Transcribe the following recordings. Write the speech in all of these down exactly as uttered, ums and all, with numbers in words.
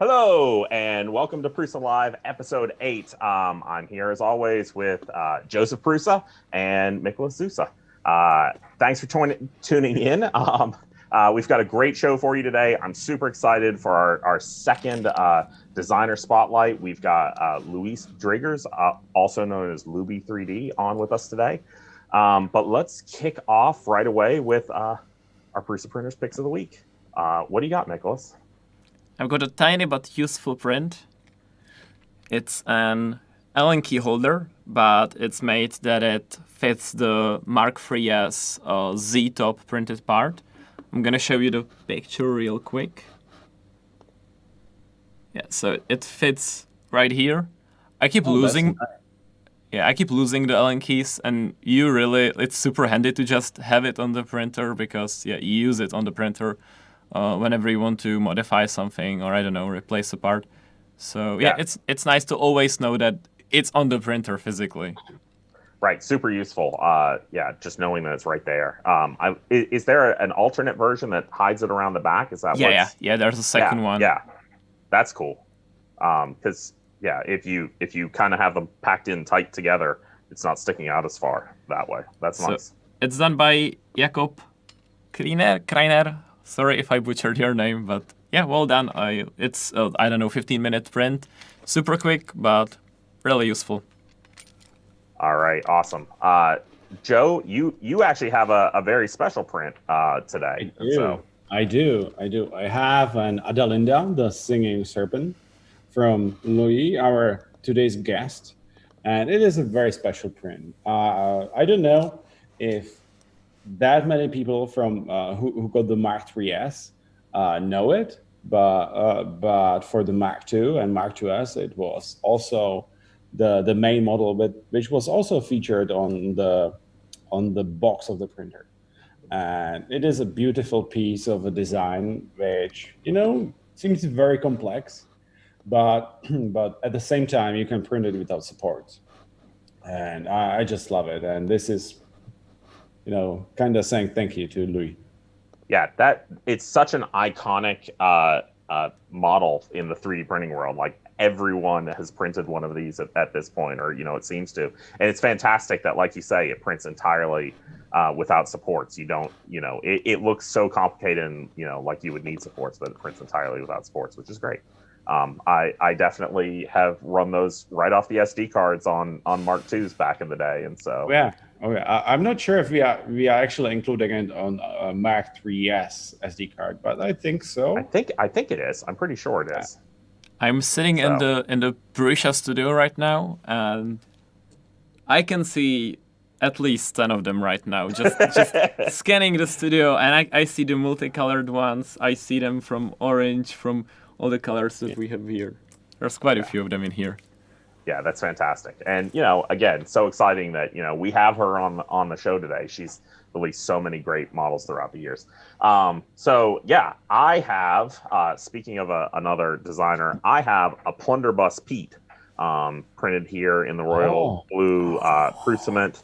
Hello and welcome to Prusa Live, episode eight. Um, I'm here as always with uh, Joseph Prusa and Nicholas Zusa. Uh, thanks for tuning in. Um, uh, we've got a great show for you today. I'm super excited for our, our second uh, designer spotlight. We've got uh, Luis Driggers, uh, also known as Loubie three D, on with us today. Um, but let's kick off right away with uh, our Prusa Printers Picks of the Week. Uh, what do you got, Nicholas? I've got a tiny but useful print. It's an Allen key holder, but it's made that it fits the Mark three S uh, Z-top printed part. I'm going to show you the picture real quick. Yeah, so it fits right here. I keep oh, losing Yeah, I keep losing the Allen keys, and you really, it's super handy to just have it on the printer because yeah, you use it on the printer. Uh, whenever you want to modify something or, I don't know, replace a part. So, yeah, yeah, it's it's nice to always know that it's on the printer physically. Right, super useful. Uh, yeah, just knowing that it's right there. Um, I, is, is there an alternate version that hides it around the back? Is that yeah, yeah, yeah, there's a second yeah, one. Yeah, that's cool. Because, um, yeah, if you if you kind of have them packed in tight together, it's not sticking out as far that way. That's so nice. It's done by Jakob Kreiner, Kreiner. Sorry if I butchered your name, but yeah, well done. I, it's, uh, I don't know, fifteen minute print. Super quick, but really useful. All right, awesome. Uh, Joe, you, you actually have a, a very special print uh, today. I do. So. I do, I do. I have an Adalinda, the singing serpent, from Louis, our today's guest. And it is a very special print. Uh, I don't know if that many people from uh, who, who got the Mark three S uh, know it, but uh, but for the Mark two and Mark two S, it was also the the main model, but which was also featured on the on the box of the printer. And it is a beautiful piece of a design, which you know seems very complex, but but at the same time you can print it without support, and I, I just love it. And this is, you know, kind of saying thank you to Louis. Yeah, that it's such an iconic uh, uh, model in the three D printing world. Like everyone has printed one of these at, at this point, or you know, it seems to. And it's fantastic that, like you say, it prints entirely uh, without supports. You don't, you know, it, it looks so complicated, and you know, like you would need supports, but it prints entirely without supports, which is great. Um, I, I definitely have run those right off the S D cards on on Mark two's back in the day, and so yeah. Okay, I, I'm not sure if we are we are actually including it on uh, Mark three S S D card, but I think so. I think I think it is. I'm pretty sure it is. I'm sitting so. in the in the Prusa studio right now, and I can see at least ten of them right now. Just just scanning the studio, and I, I see the multicolored ones. I see them from orange, from all the colors that yeah. we have here. There's quite yeah. a few of them in here. Yeah, that's fantastic. And, you know, again, so exciting that, you know, we have her on, on the show today. She's released so many great models throughout the years. Um, so, yeah, I have, uh, speaking of a, another designer, I have a Plunderbuss Pete um, printed here in the royal oh. blue uh, Prussament.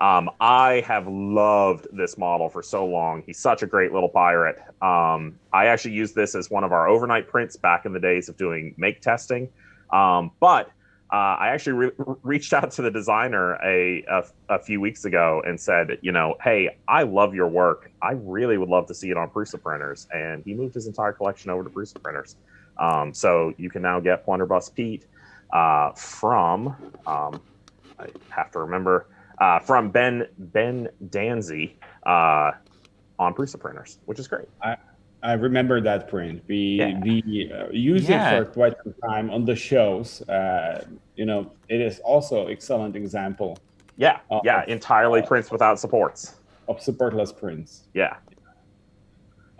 Um, I have loved this model for so long. He's such a great little pirate. Um, I actually used this as one of our overnight prints back in the days of doing make testing. Um, but... Uh, I actually re reached out to the designer a, a, a few weeks ago and said, you know, hey, I love your work. I really would love to see it on Prusa printers. And he moved his entire collection over to Prusa printers. Um, so you can now get Plunderbuss Pete uh, from, um, I have to remember, uh, from Ben Ben Danzi uh, on Prusa printers, which is great. I, I remember that print. We yeah. we uh, used yeah. it for quite some time on the shows. Uh, you know, it is also excellent example. Yeah, of, yeah, entirely uh, prints without supports. Of supportless prints. Yeah,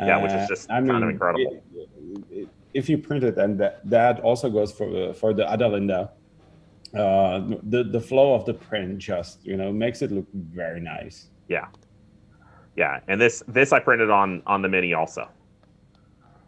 uh, yeah, which is just I kind mean, of incredible. It, it, if you print it, and that, that also goes for uh, for the Adalinda, uh, the the flow of the print just you know makes it look very nice. Yeah, yeah, and this this I printed on on the Mini also.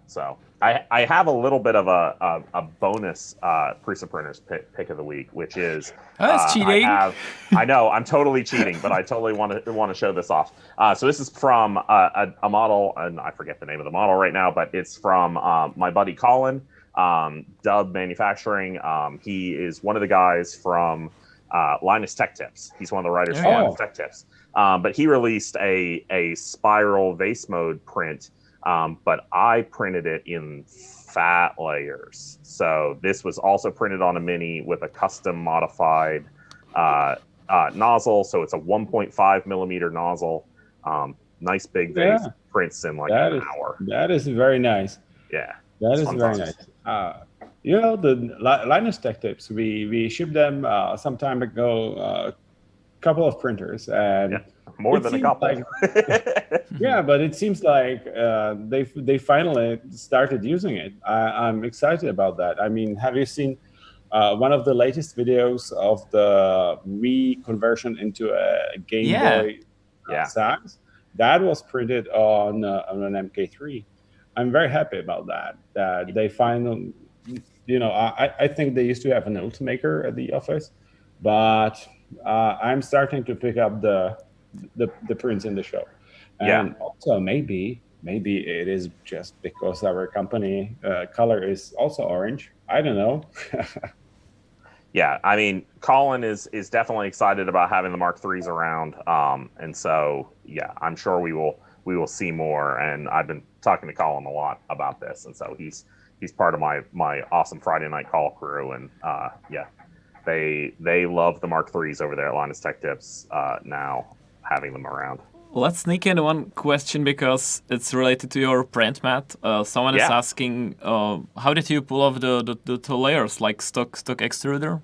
So I, I have a little bit of a, a, a bonus uh, Prusa Printers pick, pick of the week, which is oh, that's uh, cheating. I, have, I know I'm totally cheating, but I totally want to want to show this off. Uh, so this is from uh, a, a model, and I forget the name of the model right now, but it's from uh, my buddy Colin. um, Dub Manufacturing. Um, he is one of the guys from uh, Linus Tech Tips. He's one of the writers oh. from Linus Tech Tips. Um, but he released a, a spiral vase mode print, um, but I printed it in fat layers. So this was also printed on a Mini with a custom modified uh, uh, nozzle. So it's a one point five millimeter nozzle. Um, nice big vase yeah. prints in like that an is, hour. That is very nice. Yeah. That is very nice. Uh, you know, the Linus Tech Tips, we, we shipped them uh, some time ago, uh, couple of printers and yeah, more than a couple like, yeah but it seems like uh they they finally started using it. I, I'm excited about that. I mean, have you seen uh one of the latest videos of the Wii conversion into a Game yeah. Boy uh, yeah. size? That was printed on, uh, on an M K three. I'm very happy about that, that they finally, you know, I, I think they used to have an Ultimaker at the office, but Uh, I'm starting to pick up the the, the prints in the show, and yeah. also maybe maybe it is just because our company uh, color is also orange. I don't know. Yeah, I mean, Colin is is definitely excited about having the Mark threes around, um, and so yeah, I'm sure we will we will see more. And I've been talking to Colin a lot about this, and so he's he's part of my my awesome Friday night call crew, and uh, yeah. They they love the Mark threes over there at Linus Tech Tips uh, now, having them around. Let's sneak in one question because it's related to your print, Matt. Uh, someone yeah. is asking, uh, how did you pull off the, the, the two layers, like stock stock extruder?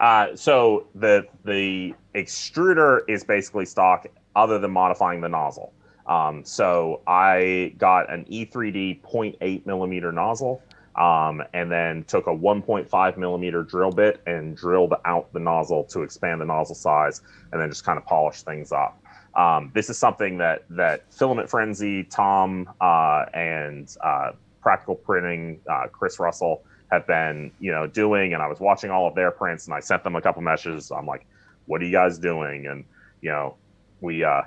Uh, so the the extruder is basically stock, other than modifying the nozzle. Um, so I got an E three D zero point eight millimeter nozzle. Um, and then took a one point five millimeter drill bit and drilled out the nozzle to expand the nozzle size, and then just kind of polished things up. Um, this is something that that Filament Frenzy, Tom, uh, and uh, Practical Printing, uh, Chris Russell, have been, you know, doing. And I was watching all of their prints, and I sent them a couple messages. I'm like, "What are you guys doing?" And you know, we. Uh,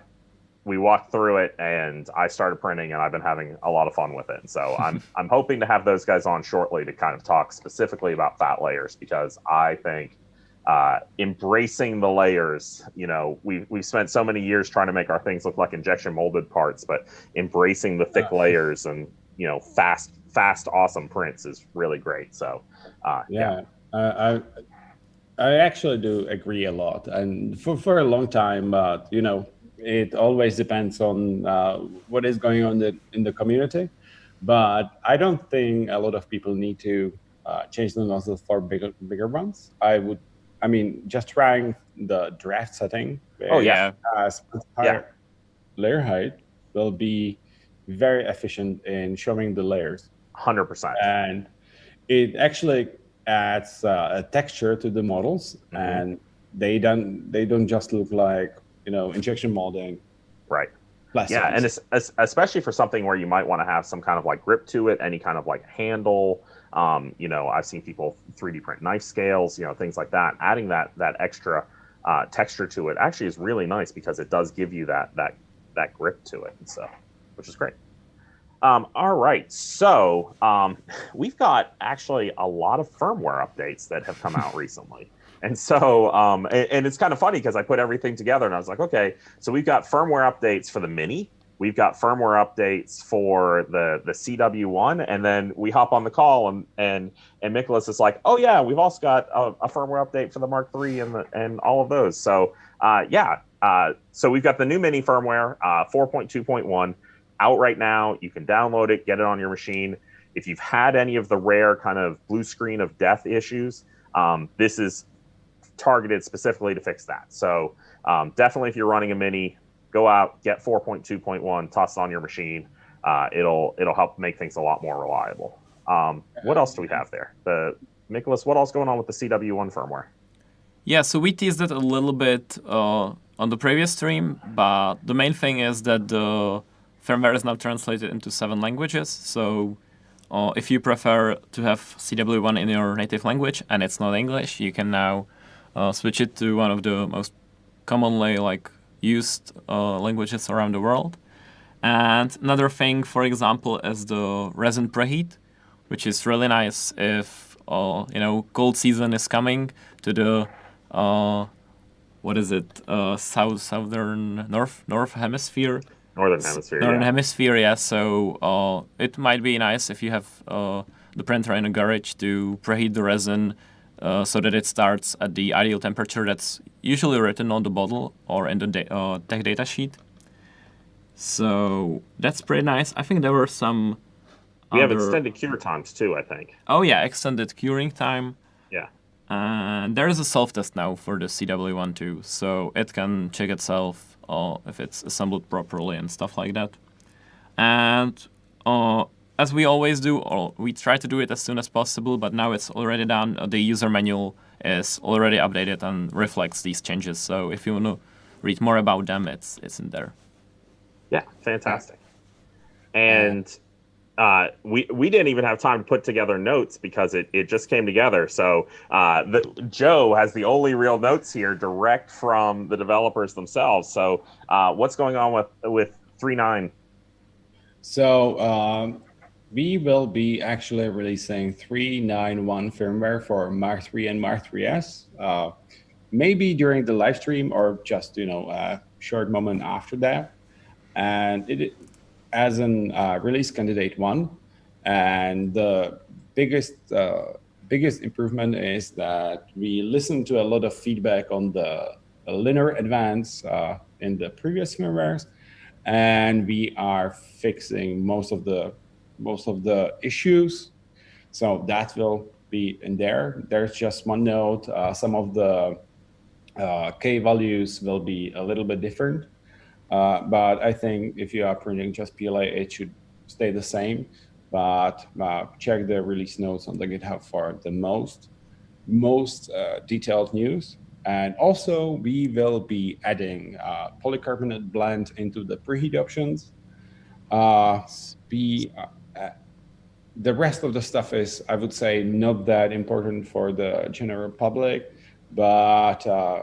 We walked through it, and I started printing, and I've been having a lot of fun with it. So I'm I'm hoping to have those guys on shortly to kind of talk specifically about fat layers, because I think uh, embracing the layers, you know, we've, we've spent so many years trying to make our things look like injection molded parts, but embracing the thick layers and, you know, fast, fast, awesome prints is really great. So, uh, yeah, yeah. Uh, I, I actually do agree a lot. And for, for a long time, uh, you know, it always depends on uh, what is going on the, in the community, but I don't think a lot of people need to uh, change the nozzle for bigger bigger ones. I would, I mean, just trying the draft setting. Oh yeah. Uh, yeah. Layer height will be very efficient in showing the layers. one hundred percent. And it actually adds uh, a texture to the models, mm-hmm. and they don't they don't just look like, you know, injection molding. Right. Lessons. Yeah, and it's, it's, especially for something where you might want to have some kind of like grip to it, any kind of like handle. Um, you know, I've seen people three D print knife scales, you know, things like that. Adding that that extra uh, texture to it actually is really nice, because it does give you that that that grip to it. So, which is great. Um, all right, so um, we've got actually a lot of firmware updates that have come out recently. And so, um, and, and it's kind of funny because I put everything together and I was like, okay, so we've got firmware updates for the Mini, we've got firmware updates for the the C W one, and then we hop on the call and and and Nicholas is like, oh yeah, we've also got a, a firmware update for the Mark three and the, and all of those. So uh, yeah, uh, so we've got the new Mini firmware uh, four point two point one out right now. You can download it, get it on your machine. If you've had any of the rare kind of blue screen of death issues, um, this is targeted specifically to fix that. So um, definitely, if you're running a Mini, go out, get four point two point one, toss it on your machine. Uh, it'll it'll help make things a lot more reliable. Um, what else do we have there? The Nicholas, what else going on with the C W one firmware? Yeah, so we teased it a little bit uh, on the previous stream, but the main thing is that the firmware is now translated into seven languages. So uh, if you prefer to have C W one in your native language and it's not English, you can now Uh, switch it to one of the most commonly like used uh, languages around the world. And another thing, for example, is the resin preheat, which is really nice if uh, you know, cold season is coming to the uh, what is it uh, south southern north north hemisphere. Northern hemisphere. Northern yeah. hemisphere, yeah. So uh, it might be nice if you have uh, the printer in a garage to preheat the resin uh, so that it starts at the ideal temperature that's usually written on the bottle or in the da uh, tech data sheet. So that's pretty nice. I think there were some. We other... have extended cure times too, I think. Oh yeah, extended curing time. Yeah. And uh, there is a self-test now for the C W one too, so it can check itself. Or if it's assembled properly and stuff like that. And uh, as we always do, or we try to do it as soon as possible, but now it's already done. The user manual is already updated and reflects these changes. So if you want to read more about them, it's, it's in there. Yeah, fantastic. And uh, we, we didn't even have time to put together notes because it, it just came together. So uh, the, Joe has the only real notes here direct from the developers themselves. So uh, what's going on with, with three point nine? So um, we will be actually releasing three point nine point one firmware for Mark three and Mark three S. Uh, maybe during the live stream or just, you know, a short moment after that. And it as an uh, release candidate one, and the biggest uh, biggest improvement is that we listened to a lot of feedback on the linear advance uh, in the previous firmwares, and we are fixing most of the most of the issues. So that will be in there. There's just one note. Uh, some of the uh, K values will be a little bit different. Uh, but I think if you are printing just P L A, it should stay the same. But uh, check the release notes on the GitHub for the most most uh, detailed news. And also, we will be adding uh, polycarbonate blend into the preheat options. Uh, be, uh, the rest of the stuff is, I would say, not that important for the general public. But uh,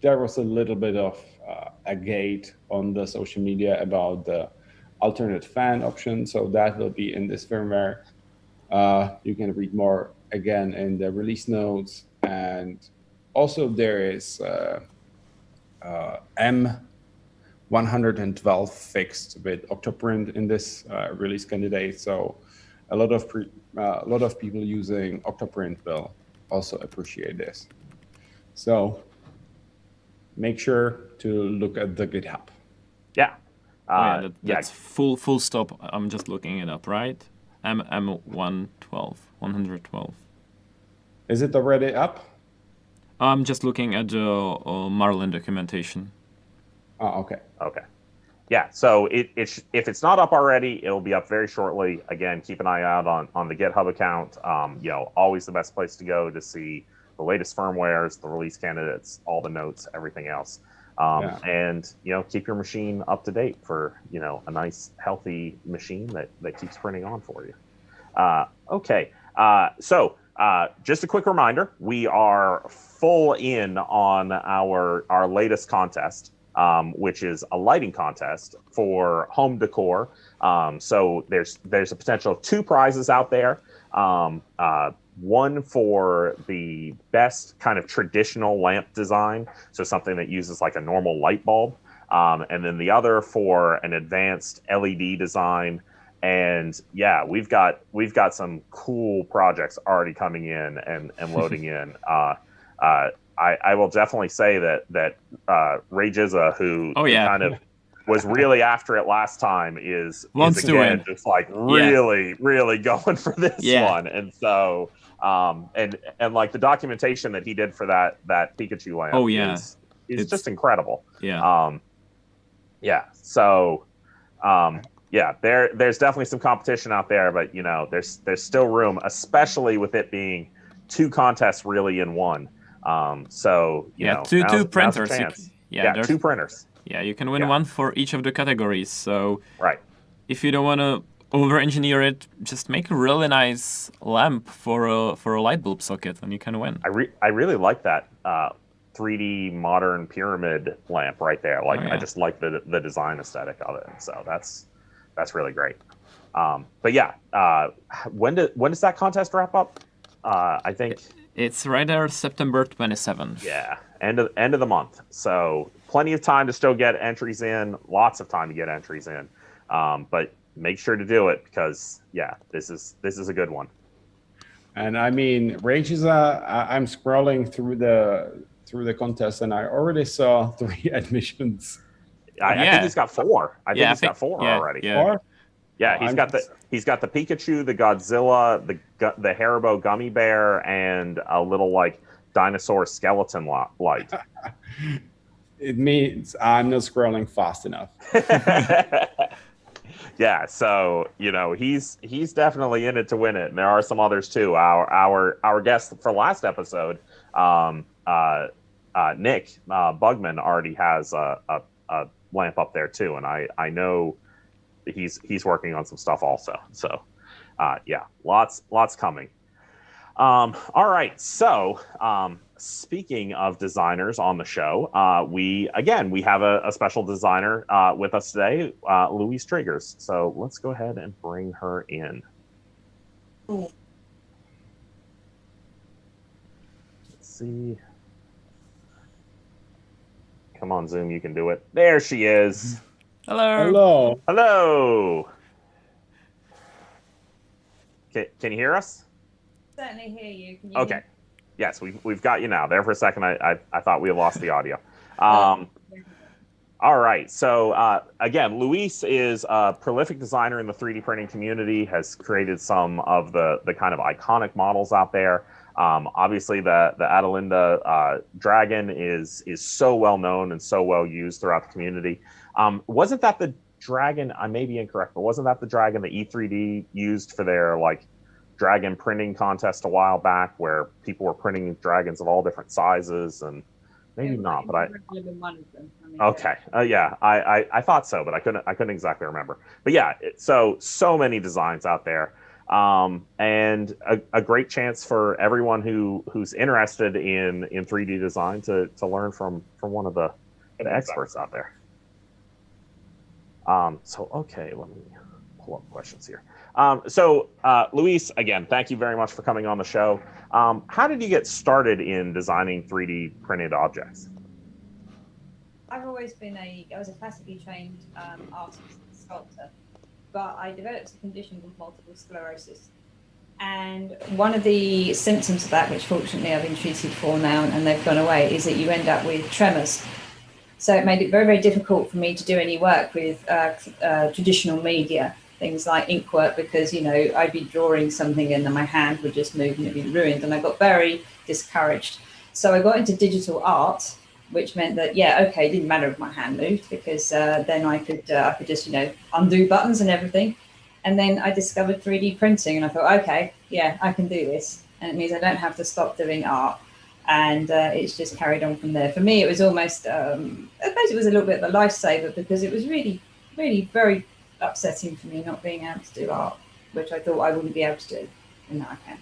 there was a little bit of Uh, a gate on the social media about the alternate fan option. So that will be in this firmware. Uh, you can read more again in the release notes. And also there is uh, uh, M one twelve fixed with Octoprint in this uh, release candidate. So a lot of pre uh, a lot of people using Octoprint will also appreciate this. So make sure to look at the GitHub. Yeah. Uh, yeah, that, that's yeah. full full stop. I'm just looking it up, right? M M one twelve, one twelve. Is it already up? I'm just looking at the uh, Marlin documentation. Oh, okay. Okay. Yeah, so it, it if it's not up already, it'll be up very shortly. Again, keep an eye out on, on the GitHub account. Um, you know, always the best place to go to see the latest firmwares, the release candidates, all the notes, everything else. Um, yeah. And, you know, keep your machine up to date for, you know, a nice, healthy machine that, that keeps printing on for you. Uh, okay. Uh, so uh, just a quick reminder, we are full in on our, our latest contest, um, which is a lighting contest for home decor. Um, so there's, there's a potential of two prizes out there. Um, uh, One for the best kind of traditional lamp design, so something that uses like a normal light bulb, um, and then the other for an advanced L E D design. And yeah, we've got we've got some cool projects already coming in and, and loading in. Uh, uh, I, I will definitely say that that uh, Ray Jiza, who oh, yeah. kind of was really after it last time, is, is again just like really yeah. really going for this yeah. one, and so. Um, and, and like the documentation that he did for that, that Pikachu lamp oh, yeah. is, is it's, just incredible. Yeah. Um, yeah. So, um, yeah, there, there's definitely some competition out there, but you know, there's, there's still room, especially with it being two contests really in one. Um, so, you yeah, know, two, two printers. You, yeah. yeah two printers. Yeah. You can win yeah. one for each of the categories. So right. if you don't want to over-engineer it, just make a really nice lamp for a for a light bulb socket, and you can win. I re I really like that uh, three D modern pyramid lamp right there. Like oh, yeah. I just like the the design aesthetic of it. So that's that's really great. Um, but yeah, uh, when, do, when does that contest wrap up? Uh, I think it's right there, September twenty-seventh. Yeah, end of end of the month. So plenty of time to still get entries in. Lots of time to get entries in. Um, but make sure to do it because yeah, this is this is a good one. And I mean, Ray Jiza, I'm scrolling through the through the contest, and I already saw three admissions. I, yeah. I think he's got four. I think yeah, he's I think, got four yeah, already. Yeah. Four? Yeah, he's I'm got the he's got the Pikachu, the Godzilla, the the Haribo gummy bear, and a little like dinosaur skeleton light. It means I'm not scrolling fast enough. Yeah, so you know he's he's definitely in it to win it, and there are some others too. Our our our guest for last episode, um, uh, uh, Nick uh, Bugman, already has a, a a lamp up there too, and I I know. He's he's working on some stuff also. So, uh, yeah, lots lots coming. Um, all right. So, um, speaking of designers on the show, uh, we again we have a, a special designer uh, with us today, uh, Luis Driggers. So let's go ahead and bring her in. Let's see. Come on, Zoom, you can do it. There she is. Hello. Hello. Hello. Can, can you hear us? Certainly hear you. Can you okay. Hear? Yes, we've we've got you now. There for a second, I I, I thought we had lost the audio. Um, all right. So uh, again, Luis is a prolific designer in the three D printing community. Has created some of the the kind of iconic models out there. Um, obviously, the the Adalinda uh, dragon is is so well known and so well used throughout the community. Um, wasn't that the dragon? I may be incorrect, but wasn't that the dragon that E three D used for their like dragon printing contest a while back, where people were printing dragons of all different sizes? And maybe yeah, not, but I, one of them. I mean, okay, uh, yeah, I, I I thought so, but I couldn't I couldn't exactly remember. But yeah, it, so so many designs out there, um, and a, a great chance for everyone who who's interested in in three D design to to learn from from one of the, the experts out there. Um, so, okay, let me pull up questions here. Um, so, uh, Luis, again, thank you very much for coming on the show. Um, how did you get started in designing three D printed objects? I've always been a, I was a classically trained um, artist and sculptor, but I developed a condition called multiple sclerosis. And one of the symptoms of that, which fortunately I've been treated for now and they've gone away, is that you end up with tremors. So it made it very, very difficult for me to do any work with uh, uh, traditional media, things like ink work, because, you know, I'd be drawing something and then my hand would just move and it'd be ruined. And I got very discouraged. So I got into digital art, which meant that, yeah, okay, it didn't matter if my hand moved because uh, then I could, uh, I could just, you know, undo buttons and everything. And then I discovered three D printing and I thought, okay, yeah, I can do this. And it means I don't have to stop doing art. And uh, it's just carried on from there. For me, it was almost, um, I suppose it was a little bit of a lifesaver because it was really, really very upsetting for me not being able to do art, which I thought I wouldn't be able to do, and now I can.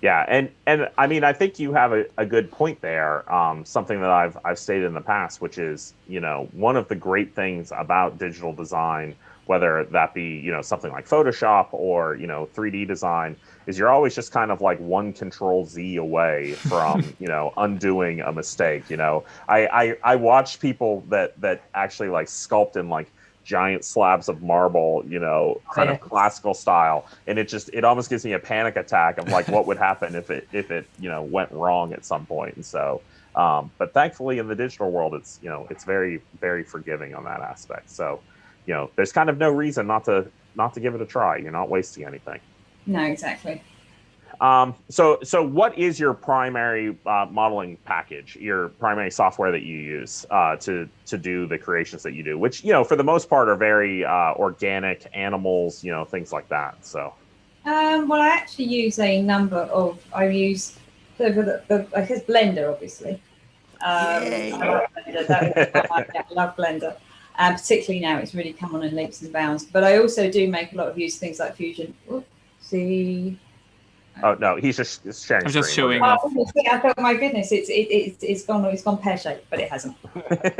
Yeah, and, and I mean, I think you have a, a good point there, um, something that I've, I've stated in the past, which is, you know, one of the great things about digital design, whether that be, you know, something like Photoshop or, you know, three D design, is you're always just kind of like one control Z away from, you know, undoing a mistake. You know, I, I, I watch people that, that actually like sculpt in like giant slabs of marble, you know, kind of classical style. And it just, it almost gives me a panic attack of like what would happen if it, if it, you know, went wrong at some point. And so, um, but thankfully in the digital world, it's, you know, it's very, very forgiving on that aspect. So, you know, there's kind of no reason not to not to give it a try. You're not wasting anything. No, exactly. Um, so, so what is your primary uh, modeling package? Your primary software that you use uh, to to do the creations that you do, which you know, for the most part, are very uh, organic animals, you know, things like that. So, um, well, I actually use a number of. I use the, the, the I guess Blender, obviously. Um, I love Blender. That was, yeah, I love Blender. Uh, particularly now, it's really come on in leaps and bounds. But I also do make a lot of use of things like Fusion. See. Oh no, he's just sharing. I'm just showing. Oh, I thought, my goodness, it's it, it's it's gone it's gone pear shaped, but it hasn't.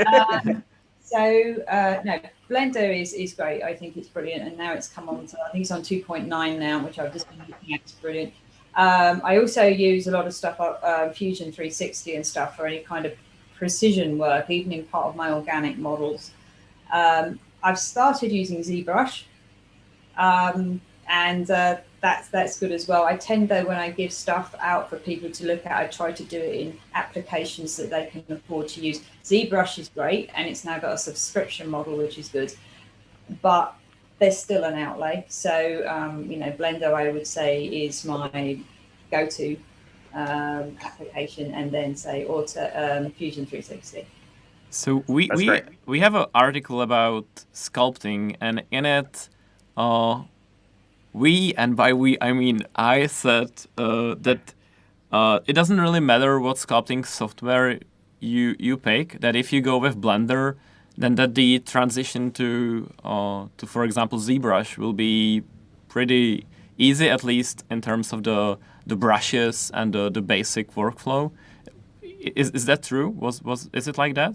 um, So uh, no, Blender is is great. I think it's brilliant, and now it's come on to, I think it's on two point nine now, which I've just been looking at. It's brilliant. Um, I also use a lot of stuff, uh, Fusion three sixty and stuff for any kind of precision work, even in part of my organic models. Um, I've started using ZBrush, um, and uh, that's that's good as well. I tend though, when I give stuff out for people to look at, I try to do it in applications that they can afford to use. ZBrush is great, and it's now got a subscription model, which is good, but there's still an outlay. So um, you know, Blender, I would say, is my go-to um, application, and then say Auto, um, Fusion three sixty. So we That's we great. we have an article about sculpting, and in it, uh, we, and by we I mean I, said uh, that uh, it doesn't really matter what sculpting software you you pick. That if you go with Blender, then that the transition to uh, to for example ZBrush will be pretty easy, at least in terms of the the brushes and the, the basic workflow. Is is that true? Was was is it like that?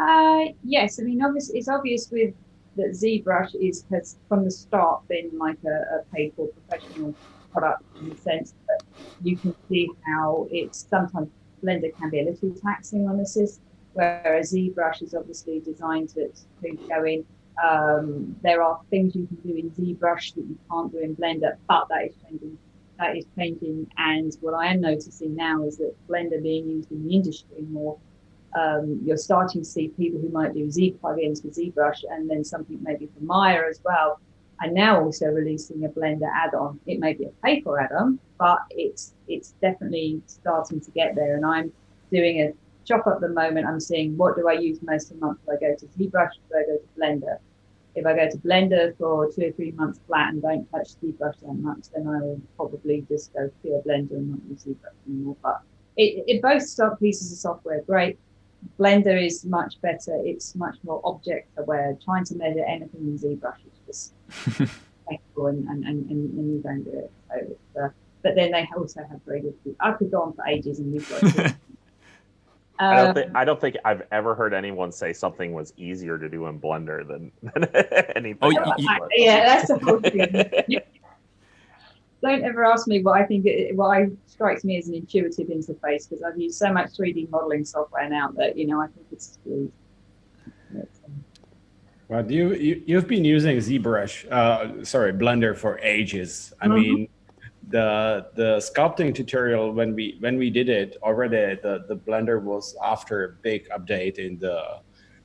Uh, yes, I mean, obviously, it's obvious with that ZBrush is, has from the start been like a, a paid for professional product, in the sense that you can see how it's sometimes Blender can be a little taxing on the system, whereas ZBrush is obviously designed to, to go in. Um, there are things you can do in ZBrush that you can't do in Blender, but that is changing. That is changing, and what I am noticing now is that Blender being used in the industry more. Um, you're starting to see people who might do Z plugins for ZBrush, and then something maybe for Maya as well, and now also releasing a Blender add-on. It may be a paper add-on, but it's it's definitely starting to get there. And I'm doing a chop-up at the moment. I'm seeing, what do I use most of the month? Do I go to ZBrush? Do I go to Blender? If I go to Blender for two or three months flat and don't touch ZBrush that much, then I will probably just go pure Blender and not use ZBrush anymore. But it, it both stock pieces of software, great. Blender is much better. It's much more object aware. Trying to measure anything in ZBrush is just painful, and, and, and, and you don't do it. So it's, uh, but then they also have very good food. I could go on for ages, and we've got um, I don't think I don't think I've ever heard anyone say something was easier to do in Blender than, than anything. Oh, you, you, yeah, that's the whole thing. Don't ever ask me what I think, it, what I, strikes me as an intuitive interface, because I've used so much three D modeling software now that, you know, I think it's screwed. Well, do you, you, you've been using ZBrush, uh, sorry, Blender for ages. I mm-hmm. mean, the the sculpting tutorial, when we when we did it already, the, the Blender was after a big update in the,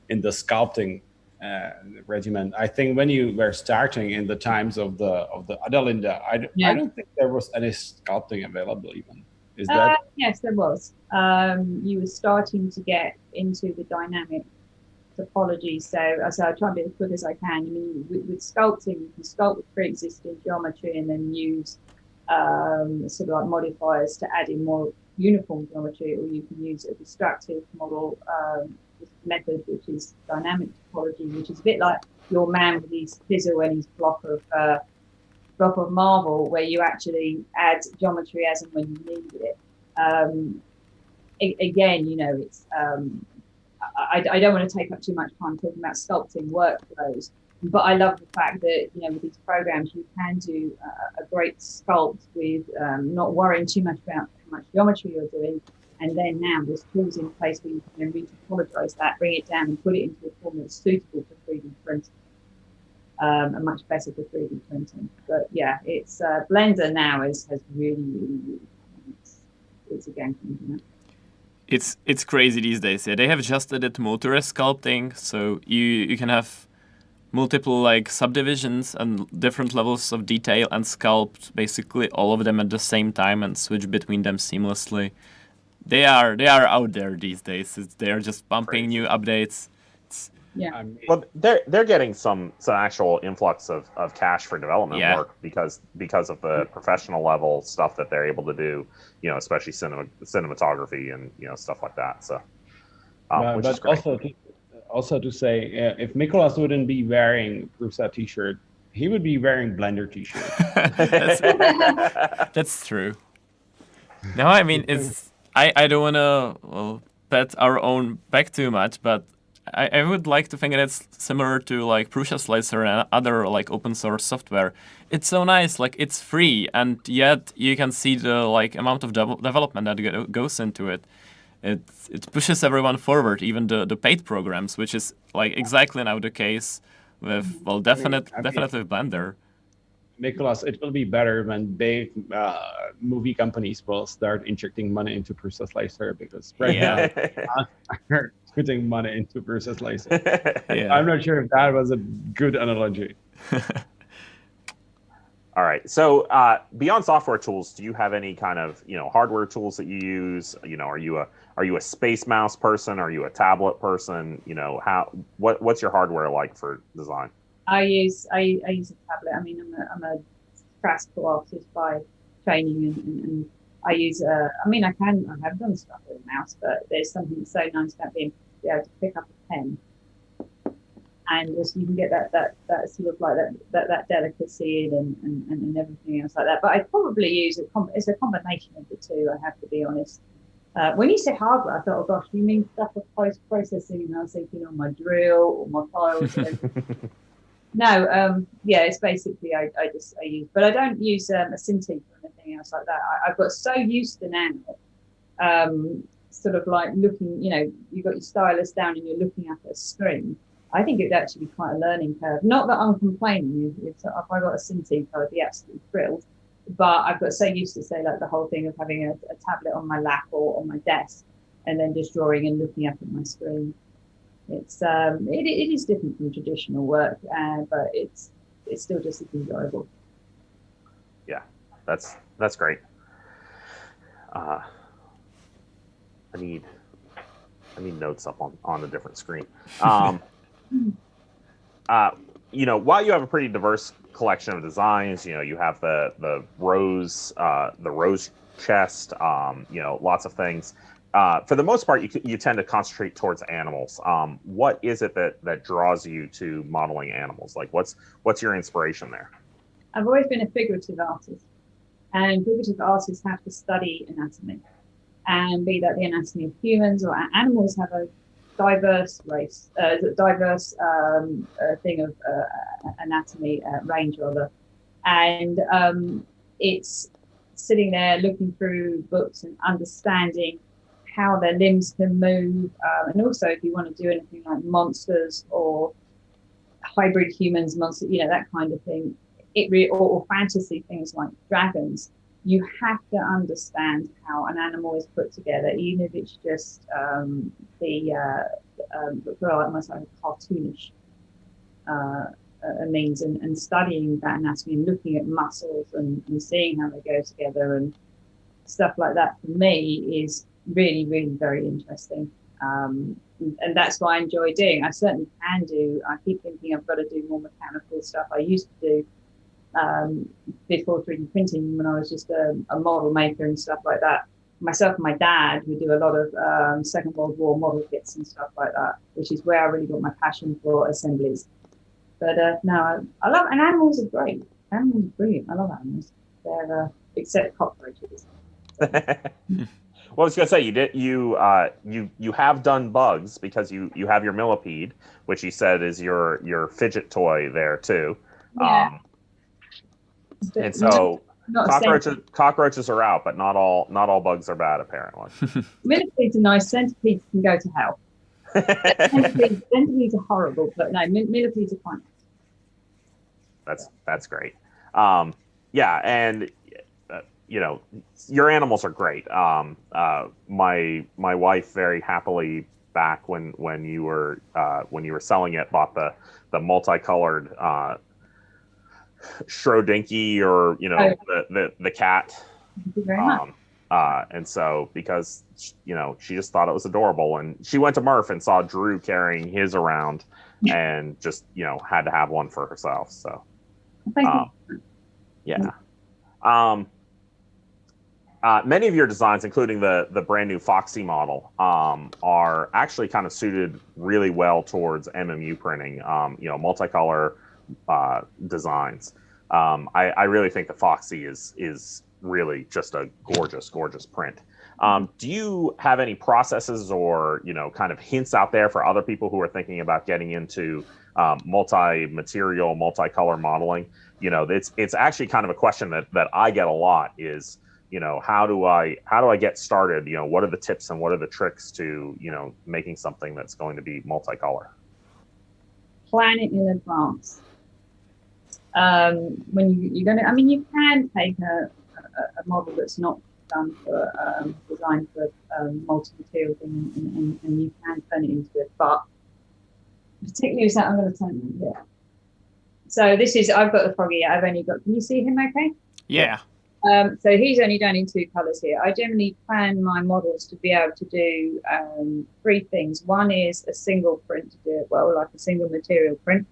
in the sculpting Uh, regiment. I think when you were starting in the times of the of the Adalinda, I, yeah. I don't think there was any sculpting available even. Is uh, that? Yes, there was. Um, you were starting to get into the dynamic topology. So, so I try and be as quick as I can. I mean, with, with sculpting, you can sculpt with pre-existing geometry and then use um, sort of like modifiers to add in more uniform geometry, or you can use a destructive model um, method, which is dynamic topology, which is a bit like your man with his chisel and his block of uh, block of marble, where you actually add geometry as and when you need it. Um, a- again, you know, it's um, I, I don't want to take up too much time talking about sculpting workflows, but I love the fact that, you know, with these programs, you can do uh, a great sculpt with um, not worrying too much about how much geometry you're doing. And then now there's tools in place where you can then retopologize that, bring it down, and put it into a form that's suitable for three D printing, um, and much better for three D printing. But yeah, it's uh, Blender now is has really, really, really it's, it's a game changer. It's it's crazy these days. Yeah, they have just added motorist sculpting, so you you can have multiple like subdivisions and different levels of detail and sculpt basically all of them at the same time and switch between them seamlessly. They are they are out there these days. It's, they are just pumping new updates. It's, yeah. Well, they're they're getting some some actual influx of, of cash for development yeah. work because because of the professional level stuff that they're able to do. You know, especially cinema, cinematography and you know stuff like that. So, um, well, which is great. Also to, also to say, uh, if Nicholas wouldn't be wearing Prusa T-shirt, he would be wearing Blender T-shirt. that's, that's true. No, I mean it's. I, I don't want to well, pat our own back too much, but I, I would like to think that it's similar to like Prusa Slicer and other like open source software. It's so nice, like it's free, and yet you can see the like amount of de development that goes into it. It it pushes everyone forward, even the the paid programs, which is like exactly now the case with well, definite I mean, definitely Blender. Nicholas, it will be better when big uh, movie companies will start injecting money into Prusa Slicer, because right yeah. now are putting money into Prusa Slicer. Yeah. I'm not sure if that was a good analogy. All right. So uh, beyond software tools, do you have any kind of you know hardware tools that you use? You know, are you a are you a space mouse person? Are you a tablet person? You know, how what what's your hardware like for design? I use I, I use a tablet. I mean, I'm a I'm a practical artist by training, and, and, and I use a. I mean, I can I have done stuff with a mouse, but there's something that's so nice about being be able to pick up a pen, and just you can get that that, that sort of like that that, that delicacy in and, and, and everything else like that. But I probably use a com it's a combination of the two. I have to be honest. Uh, when you say hardware, I thought, oh gosh, you mean stuff for post processing? And I was thinking, on my drill or my files. No, um, yeah, it's basically I, I just I use, but I don't use um, a Cintiq or anything else like that. I, I've got so used to now, um, sort of like looking, you know, you've got your stylus down and you're looking up at a screen. I think it'd actually be quite a learning curve. Not that I'm complaining. If, if I got a Cintiq, I'd be absolutely thrilled. But I've got so used to say like the whole thing of having a, a tablet on my lap or on my desk, and then just drawing and looking up at my screen. It's um, it, it is different from traditional work, uh, but it's it's still just as enjoyable. Yeah, that's that's great. Uh, I need I need notes up on on a different screen. Um, uh, you know, while you have a pretty diverse collection of designs, you know, you have the the rose uh, the rose chest, um, you know, lots of things. Uh, for the most part, you, you tend to concentrate towards animals. Um, what is it that, that draws you to modeling animals? Like, what's what's your inspiration there? I've always been a figurative artist, and figurative artists have to study anatomy, and be that the anatomy of humans or animals have a diverse race, uh, diverse um, uh, thing of uh, anatomy uh, range rather, and um, it's sitting there looking through books and understanding how their limbs can move, um, and also if you want to do anything like monsters or hybrid humans, monster, you know, that kind of thing, it re or, or fantasy things like dragons, you have to understand how an animal is put together, even if it's just um, the uh, um, almost like a cartoonish uh, uh, means, and, and studying that anatomy and looking at muscles and, and seeing how they go together and stuff like that, for me is really, really very interesting. Um, and that's what I enjoy doing. I certainly can do, I keep thinking I've got to do more mechanical stuff. I used to do um, before three D printing, when I was just a, a model maker and stuff like that. Myself and my dad, we do a lot of um, Second World War model kits and stuff like that, which is where I really got my passion for assemblies. But uh, no, I, I love, and animals are great. Animals are brilliant. I love animals. They're, uh, except cockroaches. So. Well, I was gonna say you did you uh, you you have done bugs, because you you have your millipede, which you said is your your fidget toy there too. Yeah. Um, and so not, not cockroaches cockroaches are out, but not all not all bugs are bad apparently. Millipedes are nice. Centipedes can go to hell. centipedes, centipedes are horrible, but no, millipedes are fine. That's that's great. Um, yeah, and. You know, your animals are great. Um, uh, my my wife very happily back when when you were uh, when you were selling it bought the the multicolored uh, Schrodinky, or you know oh. the, the the cat. Thank you very um, much. Uh, and so because you know she just thought it was adorable, and she went to Murph and saw Drew carrying his around, and just you know had to have one for herself. So, Thank um, you. yeah. Um, Uh, many of your designs, including the the brand new Foxy model, um, are actually kind of suited really well towards M M U printing. Um, you know, multicolor uh, designs. Um, I, I really think the Foxy is is really just a gorgeous, gorgeous print. Um, do you have any processes or, you know, kind of hints out there for other people who are thinking about getting into um, multi-material, multi-color modeling? You know, it's it's actually kind of a question that that I get a lot is, you know, how do I how do I get started? You know, what are the tips and what are the tricks to, you know, making something that's going to be multicolor? Plan it in advance. Um, when you, you're going to, I mean, you can take a, a, a model that's not done for, um, designed for um, multi-material thing, and, and, and you can turn it into it, but particularly is that I'm going to turn it here. So this is, I've got the froggy, I've only got, can you see him okay? Yeah. Um, so he's only done in two colours here. I generally plan my models to be able to do um, three things. One is a single print to do it well, like a single material print.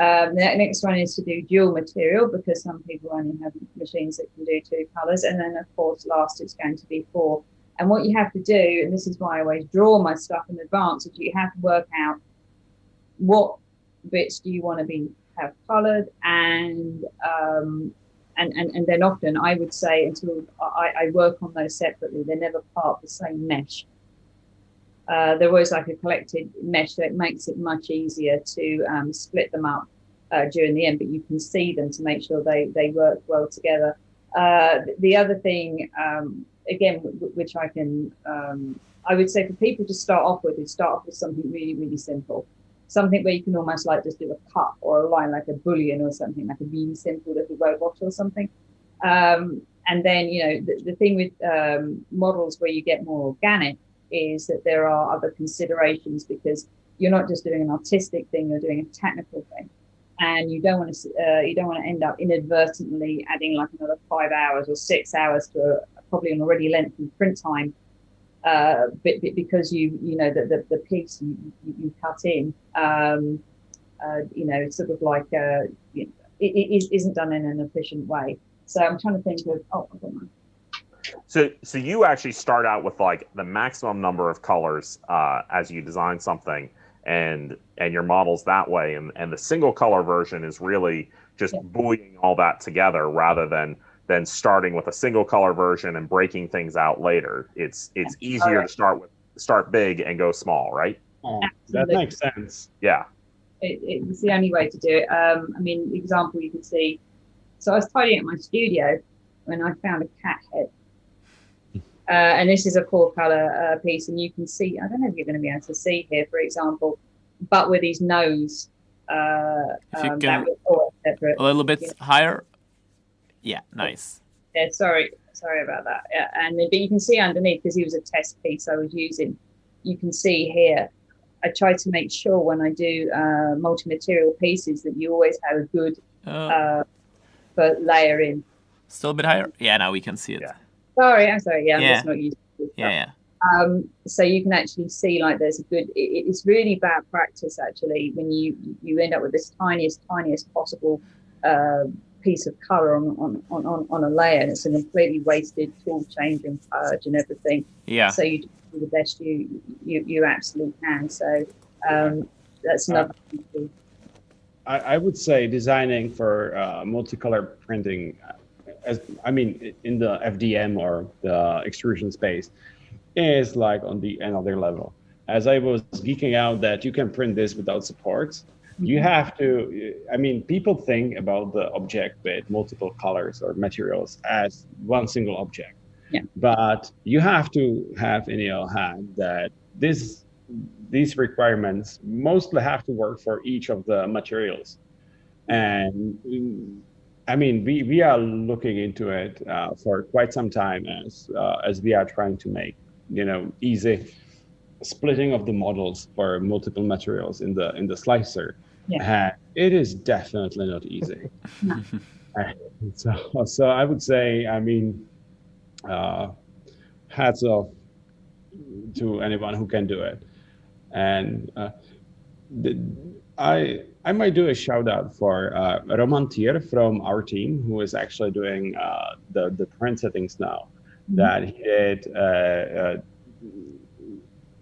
Um, the next one is to do dual material, because some people only have machines that can do two colours. And then, of course, last it's going to be four. And what you have to do, and this is why I always draw my stuff in advance, is you have to work out what bits do you want to be have coloured, and, um, and, and and then often I would say until I, I work on those separately, they're never part of the same mesh. Uh, there was like a collected mesh, so it makes it much easier to um, split them up uh, during the end, but you can see them to make sure they, they work well together. Uh, the other thing, um, again, which I can, um, I would say for people to start off with is start off with something really, really simple. Something where you can almost like just do a cut or a line, like a boolean or something, like a really simple little robot or something. Um, and then, you know, the, the thing with um, models where you get more organic is that there are other considerations, because you're not just doing an artistic thing, you're doing a technical thing, and you don't want to uh, you don't want to end up inadvertently adding like another five hours or six hours to a, probably an already lengthy print time, uh, but, but because you you know that the, the piece you, you, you cut in, um, uh, you know, it's sort of like uh, you know, it, it isn't done in an efficient way. So I'm trying to think of oh I don't know. So, so you actually start out with like the maximum number of colors uh, as you design something, and and your models that way, and, and the single color version is really just yeah. buoying all that together rather than than starting with a single color version and breaking things out later. It's it's yeah. easier right. to start with start big and go small, right? Oh, that makes sense. Yeah, it, it's the only way to do it. Um, I mean, example you can see. So I was tidying up my studio when I found a cat head. Uh, and this is a four color uh, piece, and you can see, I don't know if you're going to be able to see here, for example, but with his nose, uh, um, that was all separate. A little bit yeah. higher. Yeah, nice. Yeah, sorry. Sorry about that. Yeah, and but you can see underneath, because he was a test piece I was using, you can see here, I try to make sure when I do uh, multi-material pieces that you always have a good oh. uh, layer in. Still a bit higher? Yeah, now we can see it. Yeah. Sorry, I'm sorry. Yeah, I'm yeah. just not used to this. Yeah, yeah. Um, so you can actually see, like, there's a good. It, it's really bad practice actually when you you end up with this tiniest, tiniest possible uh, piece of color on, on on on a layer, and it's a completely wasted tool change and purge and everything. Yeah. So you do the best you you you absolutely can. So um, that's another thing to do. I, I would say designing for uh, multicolor printing. As, I mean, in the F D M or the extrusion space, is like on the another level. As I was geeking out that you can print this without supports, you have to, I mean, people think about the object with multiple colors or materials as one single object. Yeah. But you have to have in your head that this, these requirements mostly have to work for each of the materials. And I mean, we, we are looking into it uh, for quite some time as uh, as we are trying to make, you know, easy splitting of the models for multiple materials in the in the slicer. Yeah. Uh, it is definitely not easy. No. uh, so so I would say, I mean, uh, hats off to anyone who can do it, and uh, the, I. I might do a shout out for uh, Roman Tier from our team, who is actually doing uh, the, the print settings now. Mm-hmm. That he did, uh, uh,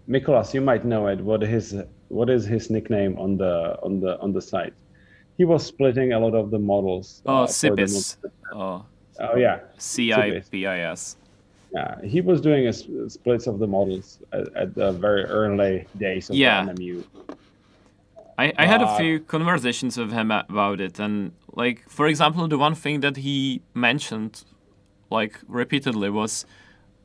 Nicholas, you might know it. What his what is his nickname on the on the on the site? He was splitting a lot of the models. Oh, uh, Cibis. Oh. oh, yeah. C I B I S. Yeah, he was doing a splits of the models at, at the very early days of yeah. N M U. I, I had a few conversations with him about it, and like for example, the one thing that he mentioned, like repeatedly, was,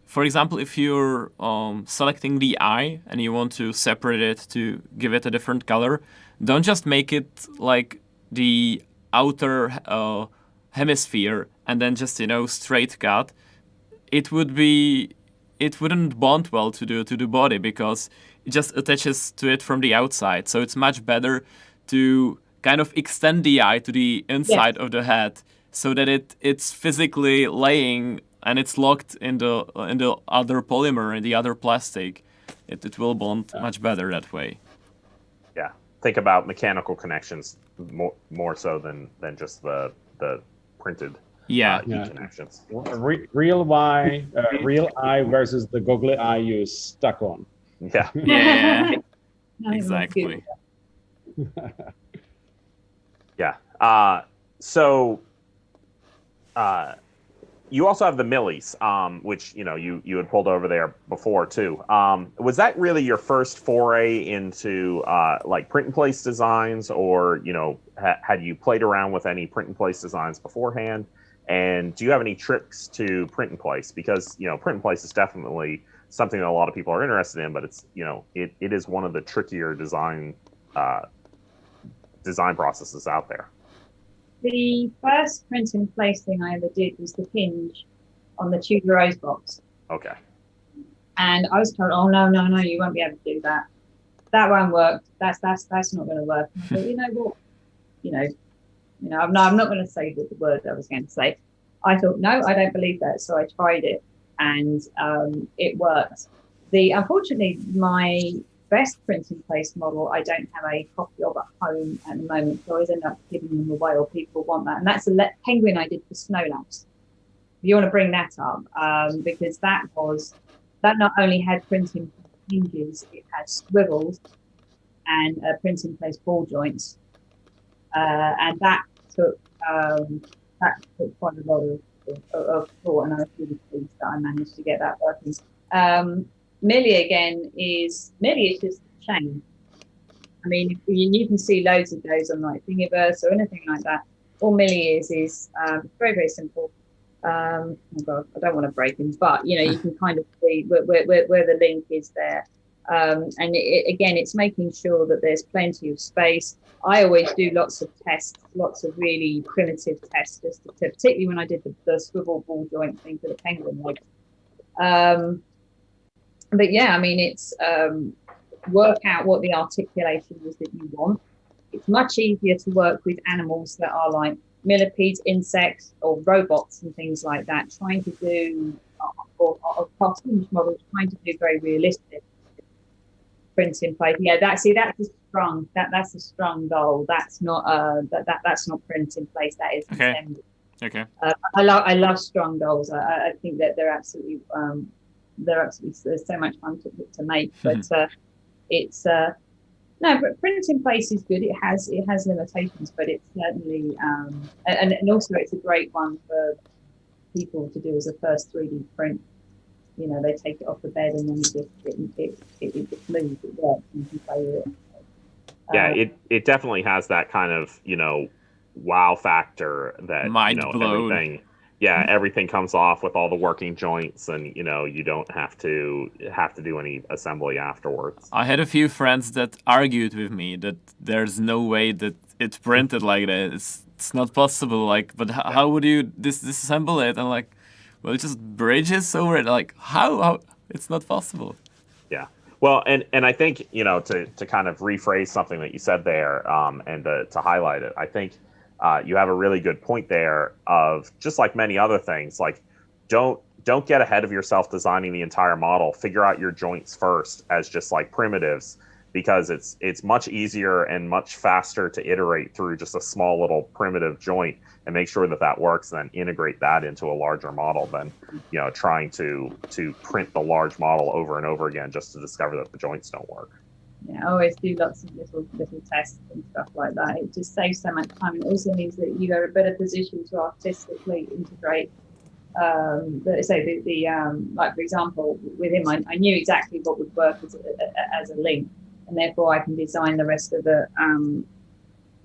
for example, if you're um, selecting the eye and you want to separate it to give it a different color, don't just make it like the outer uh, hemisphere and then just you know straight cut. It would be, it wouldn't bond well to the to the body because it just attaches to it from the outside. So it's much better to kind of extend the eye to the inside yes. of the head so that it, it's physically laying and it's locked in the in the other polymer, in the other plastic. It it will bond much better that way. Yeah. Think about mechanical connections more more so than, than just the the printed yeah, uh, yeah. connections. Re- real eye uh, real eye versus the goggly eye you're stuck on. Yeah. Yeah. Exactly. Yeah. Uh, so uh, you also have the Millies, um, which, you know, you, you had pulled over there before, too. Um, was that really your first foray into, uh, like, print-and-place designs? Or, you know, ha- had you played around with any print-and-place designs beforehand? And do you have any tricks to print-and-place? Because, you know, print-and-place is definitely something that a lot of people are interested in, but it's, you know, it, it is one of the trickier design uh, design processes out there. The first print in place thing I ever did was the hinge on the Tudor Rose box. Okay. And I was told, oh no, no, no, you won't be able to do that. That won't work. That's that's that's not going to work. But you know what? You know, you know, I'm not I'm not going to say the, the word I was going to say. I thought, no, I don't believe that. So I tried it. And um, it worked. The unfortunately, my best print-in-place model, I don't have a copy of at home at the moment, so I always end up giving them away or people want that. And that's a le- penguin I did for Snow Labs. If you want to bring that up, um, because that was, that not only had printing hinges, it had swivels and uh, print-in-place ball joints. Uh, and that took, um, that took quite a lot of of thought, and I was really pleased that I managed to get that working. Um, Millie again is Millie is just a chain. I mean, you, you can see loads of those on like Thingiverse or anything like that. All Millie is is um, very very simple. Um, oh God, I don't want to break them, but you know you can kind of see where where, where, where the link is there. Um, and it, it, again, it's making sure that there's plenty of space. I always do lots of tests, lots of really primitive tests, just to, particularly when I did the, the swivel ball joint thing for the penguin. Um, but yeah, I mean, it's um, work out what the articulation is that you want. It's much easier to work with animals that are like millipedes, insects, or robots and things like that. Trying to do, or, or cartoonish models, trying to do very realistic print in place. Yeah, that see that's a strong that that's a strong goal. That's not uh that, that that's not print in place. That is okay. Assembly. Okay. Uh, I love I love strong goals. I, I think that they're absolutely um they're absolutely there's so much fun to to make. But uh, it's uh no, but print in place is good. It has it has limitations, but it's certainly um and and also it's a great one for people to do as a first three D print. You know, they take it off the bed and then it just it it it, it just moves. It works. You can play with it. Yeah, um, it it definitely has that kind of you know wow factor that mind you know blown. Everything. Yeah, everything comes off with all the working joints, and you know you don't have to have to do any assembly afterwards. I had a few friends that argued with me that there's no way that it's printed like this. It's, it's not possible. Like, but how, how would you dis- disassemble it? And like. Well, it just bridges over it. Like how, how? It's not possible. Yeah. Well, and, and I think you know to, to kind of rephrase something that you said there, um, and to, to highlight it, I think uh, you have a really good point there. Of just like many other things, like don't don't get ahead of yourself designing the entire model. Figure out your joints first as just like primitives, because it's it's much easier and much faster to iterate through just a small little primitive joint and make sure that that works, and then integrate that into a larger model than, you know, trying to to print the large model over and over again just to discover that the joints don't work. Yeah, I always do lots of little little tests and stuff like that. It just saves so much time. It also means that you are in a better position to artistically integrate um that say the, the um like, for example, with him, I, I knew exactly what would work as a, as a link, and therefore I can design the rest of the um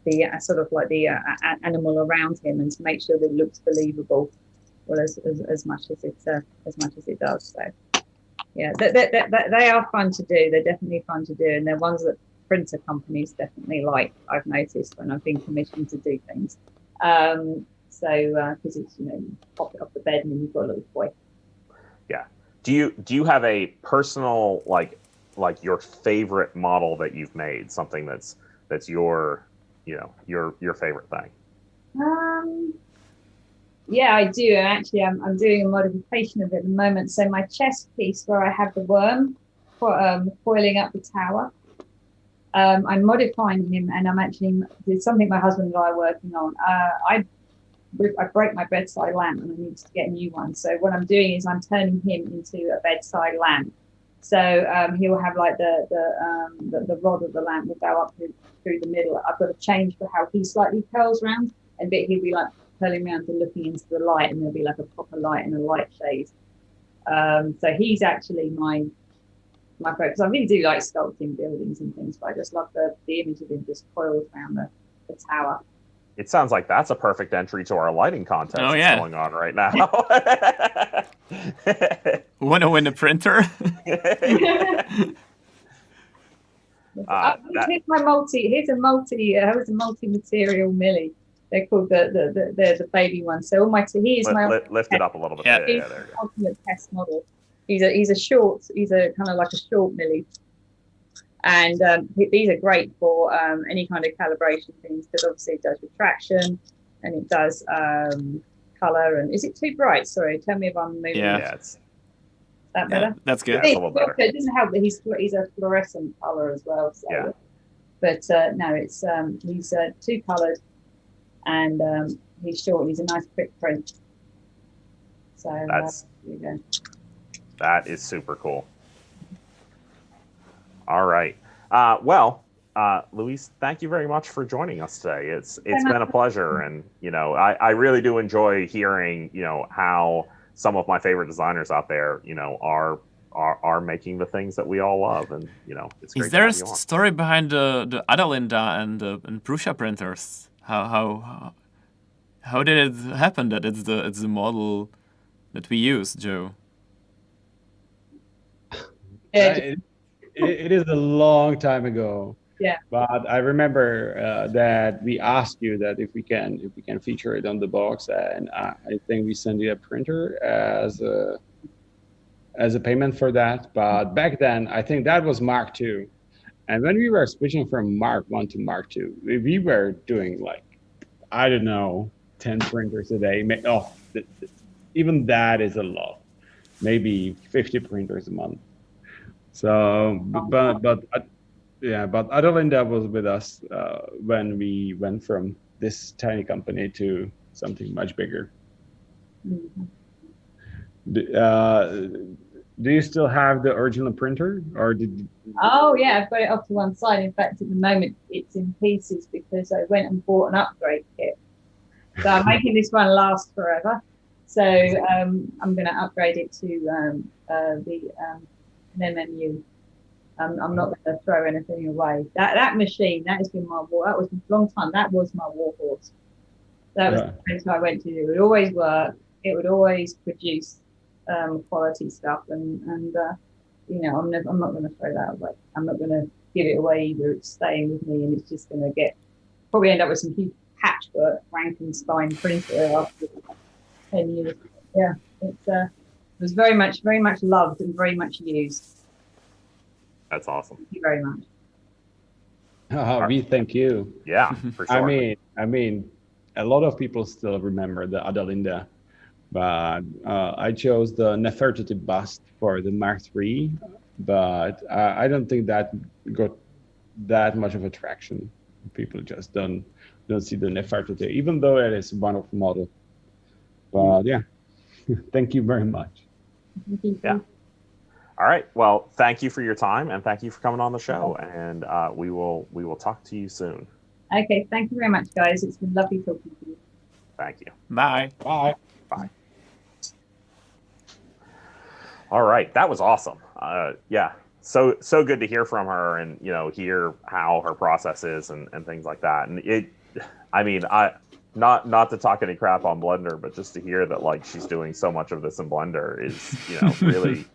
the uh, sort of like the uh, animal around him, and to make sure that it looks believable, well, as as, as much as it uh, as much as it does. So yeah, that, that, that, that they are fun to do. They're definitely fun to do, and they're ones that printer companies definitely like. I've noticed when I've been commissioned to do things. Um, So, because uh, it's, you know, you pop it off the bed and then you've got a little boy. Yeah. Do you do you have a personal, like like your favorite model that you've made? Something that's that's your, you know, your your favorite thing. Um. Yeah, I do. And actually, I'm I'm doing a modification of it at the moment. So my chest piece where I have the worm for um, coiling up the tower. Um, I'm modifying him, and I'm actually there's something my husband and I are working on. Uh, I. I broke my bedside lamp and I needed to get a new one. So what I'm doing is I'm turning him into a bedside lamp. So um, he'll have like the the, um, the the rod of the lamp will go up through, through the middle. I've got to change for how he slightly curls round, and but he'll be like curling around and looking into the light, and there'll be like a proper light and a light shade. Um, so he's actually my my focus. I really do like sculpting buildings and things, but I just love the, the image of him just coiled around the, the tower. It sounds like that's a perfect entry to our lighting contest oh, yeah. that's going on right now. Want to win a printer? uh, here's my multi. Here's a multi. Uh, here's a multi-material milli. They're called the the the, the, the baby one. So all my here's lift, my lift, lift it up a little bit. Yeah, yeah, yeah, there ultimate test model. He's a he's a short. He's a kind of like a short milli. And um, these are great for um, any kind of calibration things, because obviously it does retraction and it does um, color. And is it too bright? Sorry, tell me if I'm moving. Yeah, yeah it's, that yeah, better. That's good. That's a little better. It doesn't help that he's he's a fluorescent color as well. So. Yeah. But uh, no, it's um, he's uh, two colored, and um, he's short. He's a nice quick print. So that's uh, there you go. That is super cool. All right. Uh, well, uh, Luis, thank you very much for joining us today. It's it's been a pleasure, and you know, I, I really do enjoy hearing you know how some of my favorite designers out there you know are are, are making the things that we all love, and you know, it's great. Is there a story behind the the Adalinda and the and Prusa printers? How how how did it happen that it's the it's the model that we use, Joe? Yeah. It is a long time ago. Yeah. But I remember uh, that we asked you that if we can if we can feature it on the box, and I, I think we sent you a printer as a as a payment for that. But back then, I think that was Mark two, and when we were switching from Mark one to Mark two, we, we were doing like I don't know ten printers a day. Oh, th- th- even that is a lot. Maybe fifty printers a month. So, but but uh, yeah, but Adalinda was with us uh, when we went from this tiny company to something much bigger. Mm-hmm. Do, uh, do you still have the original printer, or did? You... Oh yeah, I've got it off to one side. In fact, at the moment it's in pieces because I went and bought an upgrade kit. So I'm making this one last forever. So um, I'm going to upgrade it to um, uh, the. Um, M M U. Um, I'm not going to throw anything away. That that machine, that has been my war. That was a long time. That was my war horse. That was yeah. the place I went to. It would always work. It would always produce um, quality stuff. And and uh, you know, I'm never, I'm not going to throw that away. I'm not going to give it away either. It's staying with me, and it's just going to get probably end up with some huge patchwork Frankenstein printer after ten years. Yeah, it's. Uh, It was very much, very much loved and very much used. That's awesome. Thank you very much. Oh, we thank you. Yeah, for sure. I mean, I mean, a lot of people still remember the Adalinda, but uh, I chose the Nefertiti bust for the Mark three, but uh, I don't think that got that much of a traction. People just don't don't see the Nefertiti, even though it is one of the model. But yeah, thank you very much. Yeah. All right. Well, thank you for your time, and thank you for coming on the show. And uh, we will we will talk to you soon. Okay. Thank you very much, guys. It's been lovely talking to you. Thank you. Bye. Bye. Bye. All right, that was awesome. Uh, yeah, so so good to hear from her, and you know, hear how her process is and, and things like that. And it, I mean, I not not to talk any crap on Blender, but just to hear that like she's doing so much of this in Blender is, you know, really.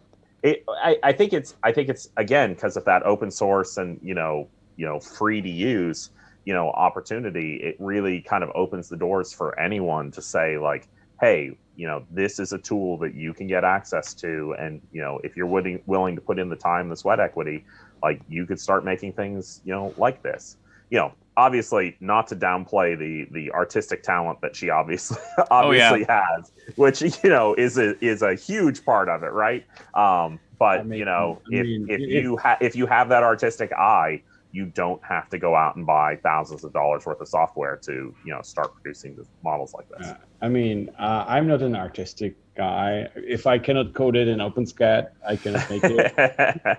It, I, I think it's I think it's again because of that open source and you know you know free to use you know opportunity. It really kind of opens the doors for anyone to say like, hey, you know, this is a tool that you can get access to, and you know, if you're willing willing to put in the time, the sweat equity, like you could start making things you know like this. You know, obviously not to downplay the the artistic talent that she obviously obviously oh, yeah. has, which you know is a is a huge part of it, right? Um, but I mean, you know, I mean, if if it, you ha- if you have that artistic eye, you don't have to go out and buy thousands of dollars worth of software to, you know, start producing models like this. Uh, I mean, uh, I'm not an artistic guy. If I cannot code it in OpenSCAD, I cannot make it.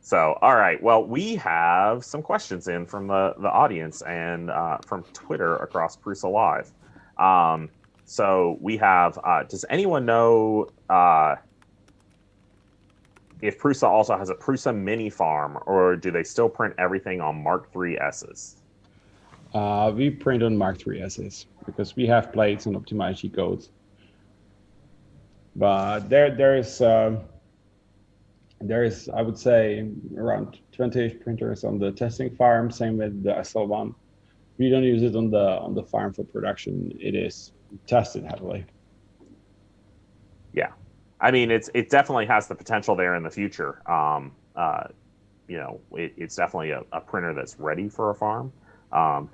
So, all right. Well, we have some questions in from the, the audience and uh, from Twitter across Prusa Live. Um, so we have, uh, does anyone know... Uh, if Prusa also has a Prusa Mini farm, or do they still print everything on Mark three S's? Uh, we print on Mark three S's because we have plates and Optimized codes. But there, there is, uh, there is, I would say, around twenty-ish printers on the testing farm. Same with the S L one. We don't use it on the on the farm for production. It is tested heavily. Yeah. I mean, it's it definitely has the potential there in the future. Um, uh, you know, it, it's definitely a, a printer that's ready for a farm. Um,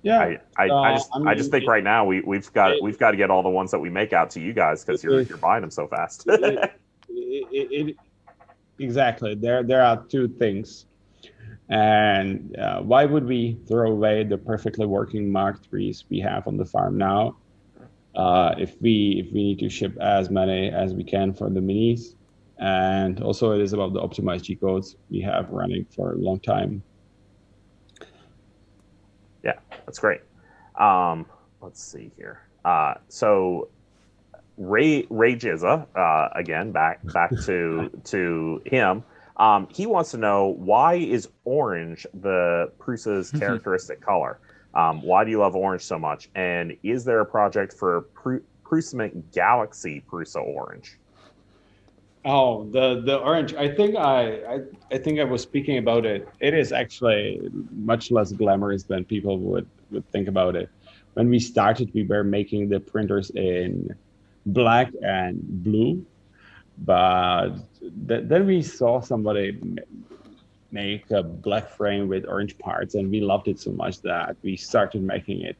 yeah, I, I, uh, I just I, mean, I just think it, right now we we've got it, we've got to get all the ones that we make out to you guys because you're it, you're buying them so fast. it, it, it, it, exactly. There there are two things, and uh, why would we throw away the perfectly working Mark threes we have on the farm now? Uh, if we if we need to ship as many as we can for the minis, and also it is about the optimized G codes we have running for a long time. Yeah, that's great. Um, let's see here. Uh, so Ray Ray Jiza, uh, again back back to to him. Um, he wants to know, why is orange the Prusa's characteristic color? Um, why do you love orange so much? And is there a project for Prussament Galaxy Prusa Orange? Oh, the, the orange. I think I, I I think I was speaking about it. It is actually much less glamorous than people would, would think about it. When we started, we were making the printers in black and blue. But th- then we saw somebody make a black frame with orange parts, and we loved it so much that we started making it,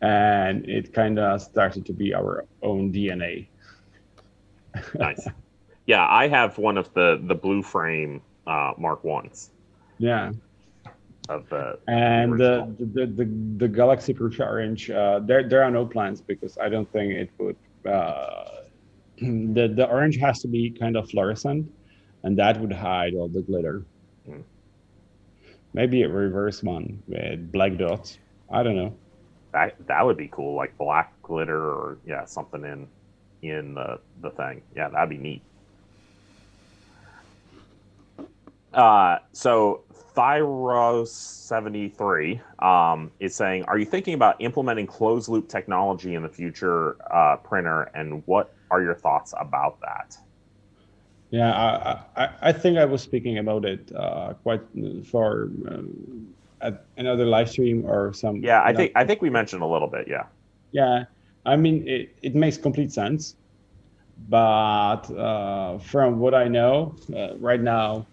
and it kind of started to be our own D N A. Nice. Yeah, I have one of the the blue frame uh Mark ones. Yeah, of the and the the, the the the Galaxy Prusa Orange, uh there there are no plans because I don't think it would uh the the orange has to be kind of fluorescent, and that would hide all the glitter. Maybe a reverse one with black dots. I don't know. That that would be cool, like black glitter or yeah, something in in the, the thing. Yeah, that'd be neat. Uh, so Thyro seventy-three um, is saying, are you thinking about implementing closed loop technology in the future uh, printer, and what are your thoughts about that? Yeah, I, I, I think I was speaking about it uh, quite for um, at another live stream or some. Yeah, I think I think we mentioned a little bit. Yeah. Yeah, I mean it, it makes complete sense, but uh, from what I know uh, right now,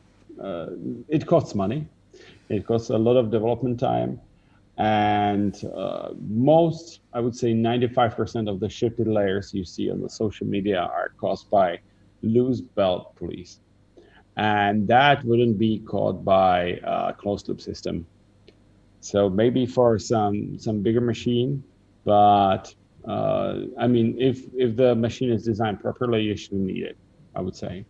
uh, it costs money, it costs a lot of development time, and uh, most I would say ninety-five percent of the shifted layers you see on the social media are caused by loose belt police, and that wouldn't be caught by a closed loop system. So maybe for some some bigger machine, but uh, I mean, if if the machine is designed properly, you shouldn't need it, I would say.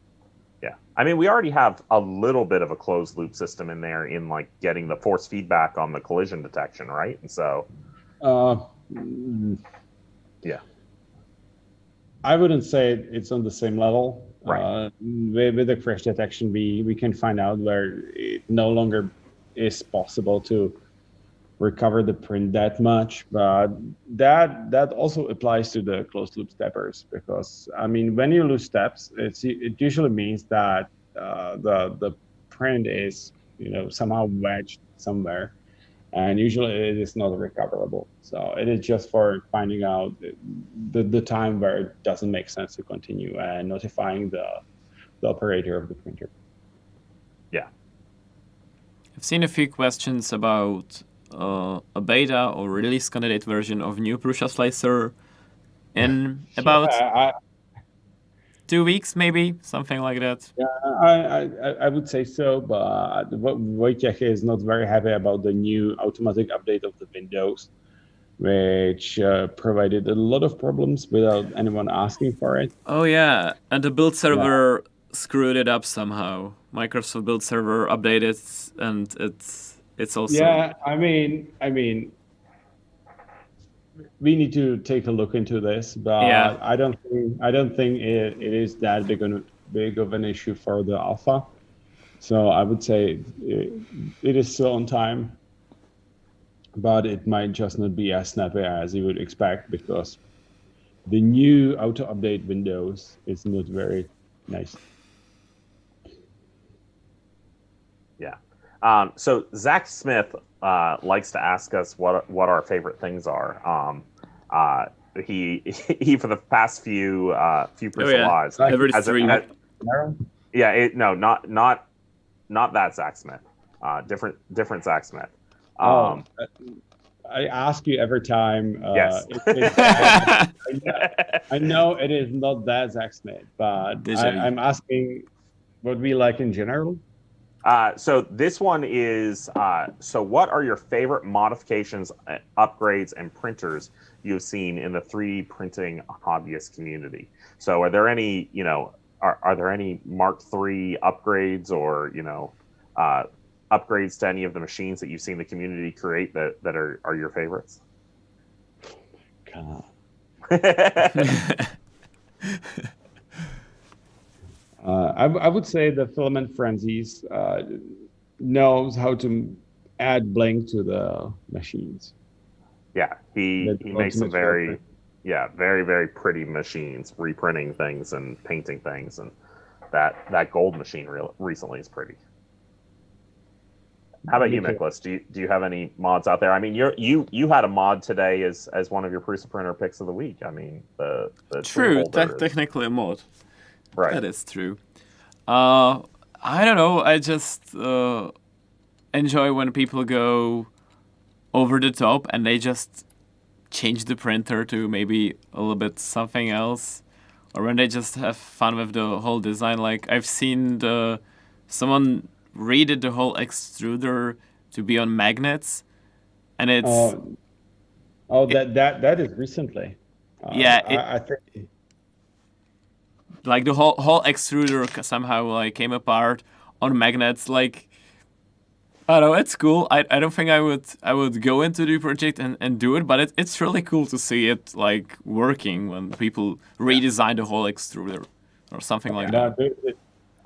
Yeah, I mean, we already have a little bit of a closed loop system in there in like getting the force feedback on the collision detection, right? And so, uh, yeah. I wouldn't say it's on the same level. Right. Uh, with, with the crash detection, we, we can find out where it no longer is possible to recover the print that much, but that that also applies to the closed loop steppers, because I mean, when you lose steps, it's, it usually means that uh, the the print is, you know, somehow wedged somewhere, and usually it is not recoverable. So it is just for finding out the the time where it doesn't make sense to continue and notifying the the operator of the printer. Yeah, I've seen a few questions about Uh, a beta or release candidate version of new Prusa Slicer in about yeah, I, two weeks, maybe something like that. Yeah, I, I, I would say so. But Wojciech is not very happy about the new automatic update of the Windows, which uh, provided a lot of problems without anyone asking for it. Oh yeah, and the build server yeah. screwed it up somehow. Microsoft build server updated, and it's. It's also yeah. I mean, I mean, we need to take a look into this, but yeah. I don't think I don't think it, it is that big on, big of an issue for the alpha. So I would say it, it is still on time, but it might just not be as snappy as you would expect, because the new auto update Windows is not very nice. Yeah. Um, so Zach Smith uh, likes to ask us what what our favorite things are. Um, uh, he he for the past few uh, few Prusa oh, yeah. lives. As a, as, yeah, it, no, not not not that Zach Smith. Uh, different different Zach Smith. Um, oh, I ask you every time. Uh, yes. It, it's, I, I know it is not that Zach Smith, but I, I'm asking what we like in general. Uh, so this one is, uh, so what are your favorite modifications, uh, upgrades, and printers you've seen in the three D printing hobbyist community? So are there any, you know, are, are there any Mark three upgrades or, you know, uh, upgrades to any of the machines that you've seen the community create that, that are, are your favorites? God. Uh, I, I would say the Filament Frenzies uh, knows how to add blink to the machines. Yeah, he that he makes some very, perfect. yeah, very very pretty machines, reprinting things and painting things, and that that gold machine re- recently is pretty. How about you, okay. Nicholas? Do you do you have any mods out there? I mean, you you you had a mod today as as one of your Prusa Printer picks of the week. I mean, the, the true te- technically a mod. Right. That is true. Uh, I don't know. I just uh, enjoy when people go over the top and they just change the printer to maybe a little bit something else, or when they just have fun with the whole design. Like I've seen the someone redid the whole extruder to be on magnets, and it's uh, oh that it, that that is recently. Uh, yeah, it, I, I think. Like the whole whole extruder somehow like came apart on magnets. Like I don't know, it's cool. I I don't think I would I would go into the project and, and do it, but it, it's really cool to see it like working when people redesign the whole extruder or something like yeah, that. Do,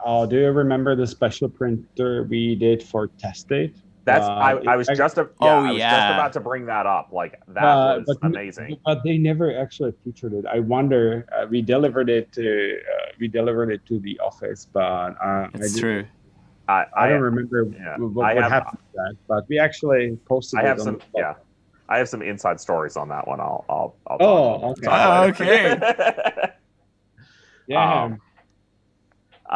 uh, do you remember the special printer we did for Tested? That's uh, I, I was just a, yeah, oh, I was yeah. just about to bring that up. Like that uh, was but, amazing. But they never actually featured it. I wonder. Uh, we delivered it to uh, we delivered it to the office, but uh, it's I true. I, I don't remember yeah. what, I what have, happened to that. But we actually posted. I have it on some the yeah. I have some inside stories on that one. I'll I'll. I'll oh okay. Oh, okay. yeah. Um,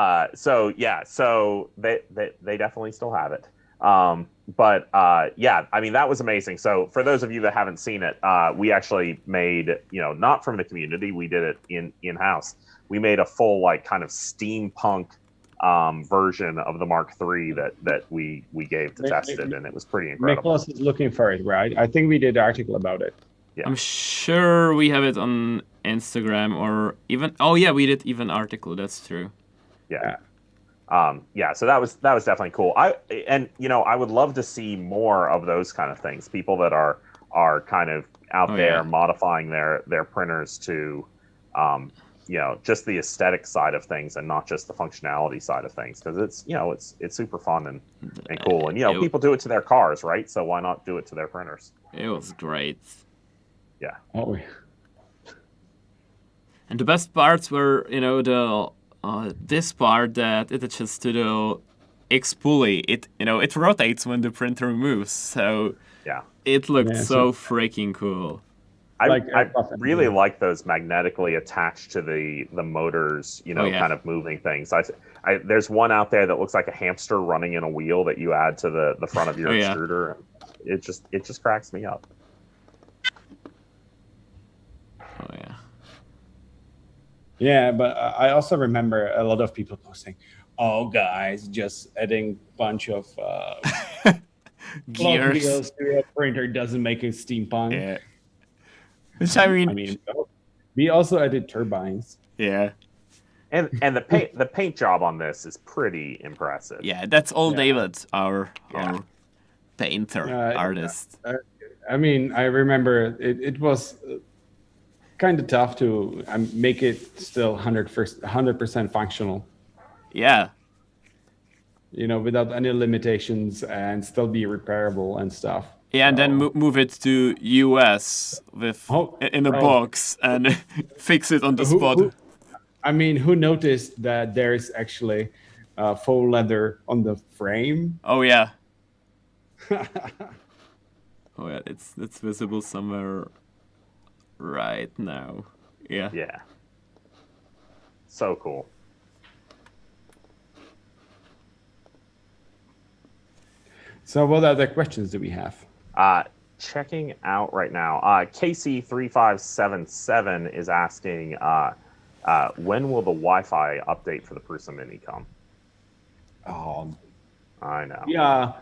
uh. So yeah. So they they they definitely still have it. Um, but, uh, yeah, I mean, that was amazing. So for those of you that haven't seen it, uh, we actually made, you know, not from the community, we did it in, in-house. We made a full, like, kind of steampunk, um, version of the Mark three that, that we, we gave to Tested, and it was pretty incredible. Nicholas is looking for it, right? I think we did an article about it. Yeah. I'm sure we have it on Instagram or even, oh yeah, we did even article. That's true. Yeah. Um, yeah, so that was that was definitely cool. I and you know I would love to see more of those kind of things. People that are are kind of out oh, there yeah. modifying their, their printers to um, you know, just the aesthetic side of things and not just the functionality side of things, because it's, you know, it's it's super fun and, and cool. And, you know, it, people do it to their cars, right? So why not do it to their printers? It was great. Yeah. Oh. And the best parts were, you know, the uh, this part that it attaches to the X-pulley. It, you know, it rotates when the printer moves. So yeah, it looked yeah, so it. freaking cool. I, like, I really like those magnetically attached to the, the motors, you know, oh, yeah. kind of moving things. I, I, there's one out there that looks like a hamster running in a wheel that you add to the, the front of your oh, extruder. Yeah. It just it just cracks me up. Oh, yeah. Yeah, but I also remember a lot of people posting, oh, guys, just adding a bunch of uh, gears to your printer doesn't make it steampunk. Yeah. Which I mean, I mean, we also added turbines. Yeah, and and the paint the paint job on this is pretty impressive. Yeah, that's all yeah. David, our yeah. our painter uh, artist. Uh, I mean, I remember it, it was kind of tough to make it still one hundred percent functional. Yeah, you know, without any limitations and still be repairable and stuff. Yeah, and then move it to U S with oh, in a right. box and fix it on the who, spot. Who, I mean, who noticed that there is actually uh, faux leather on the frame? Oh yeah. oh yeah, it's it's visible somewhere right now. Yeah. Yeah. So cool. So what other questions do we have? Uh, checking out right now, uh, K C three five seven seven is asking, uh, uh, when will the Wi-Fi update for the Prusa Mini come? Oh, I know. Yeah,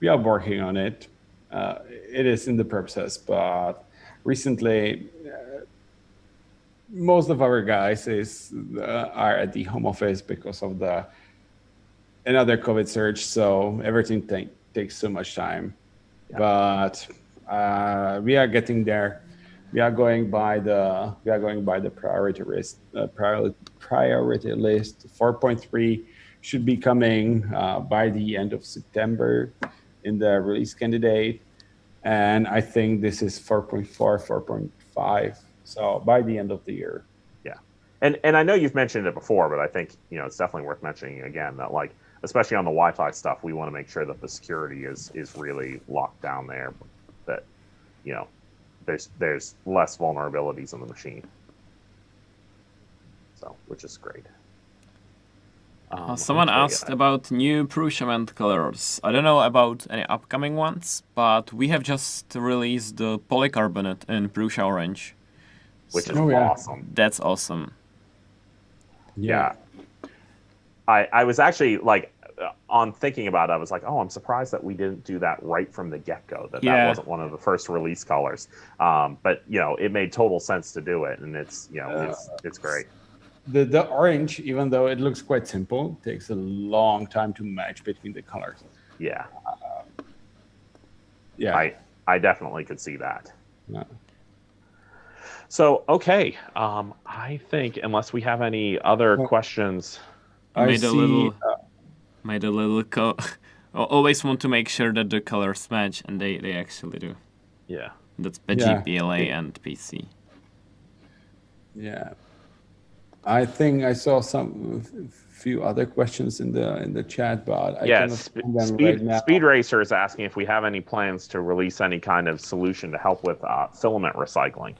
we are working on it. Uh, it is in the process, but recently, uh, most of our guys is uh, are at the home office because of the another COVID surge, so everything t- takes so much time. Yeah. But uh, we are getting there. We are going by the we are going by the priority list. Uh, priority priority list four point three should be coming uh, by the end of September in the release candidate, and I think this is four point four, four point five. So by the end of the year. Yeah, and and I know you've mentioned it before, but I think you know it's definitely worth mentioning again that like. Especially on the Wi-Fi stuff, we want to make sure that the security is is really locked down there, that you know there's there's less vulnerabilities on the machine, so which is great. Um, Someone asked about new Prussament colors. I don't know about any upcoming ones, but we have just released the polycarbonate in Prusa Orange, which so, is oh, awesome. Yeah. That's awesome. Yeah. I, I was actually like on thinking about it, I was like, oh, I'm surprised that we didn't do that right from the get-go, that yeah. that wasn't one of the first release colors. Um, but, you know, it made total sense to do it, and it's, you know, it's uh, it's great. The the orange, even though it looks quite simple, takes a long time to match between the colors. Yeah. Uh, yeah. I, I definitely could see that. Yeah. So, okay. Um, I think, unless we have any other well, questions... I made, see, a little, uh, made a little co- always want to make sure that the colors match, and they, they actually do. Yeah. That's P G, yeah. P L A, and P C. Yeah. I think I saw some few other questions in the in the chat, but I yeah, cannot sp- find them speed, right now. Speed Racer is asking if we have any plans to release any kind of solution to help with uh, filament recycling.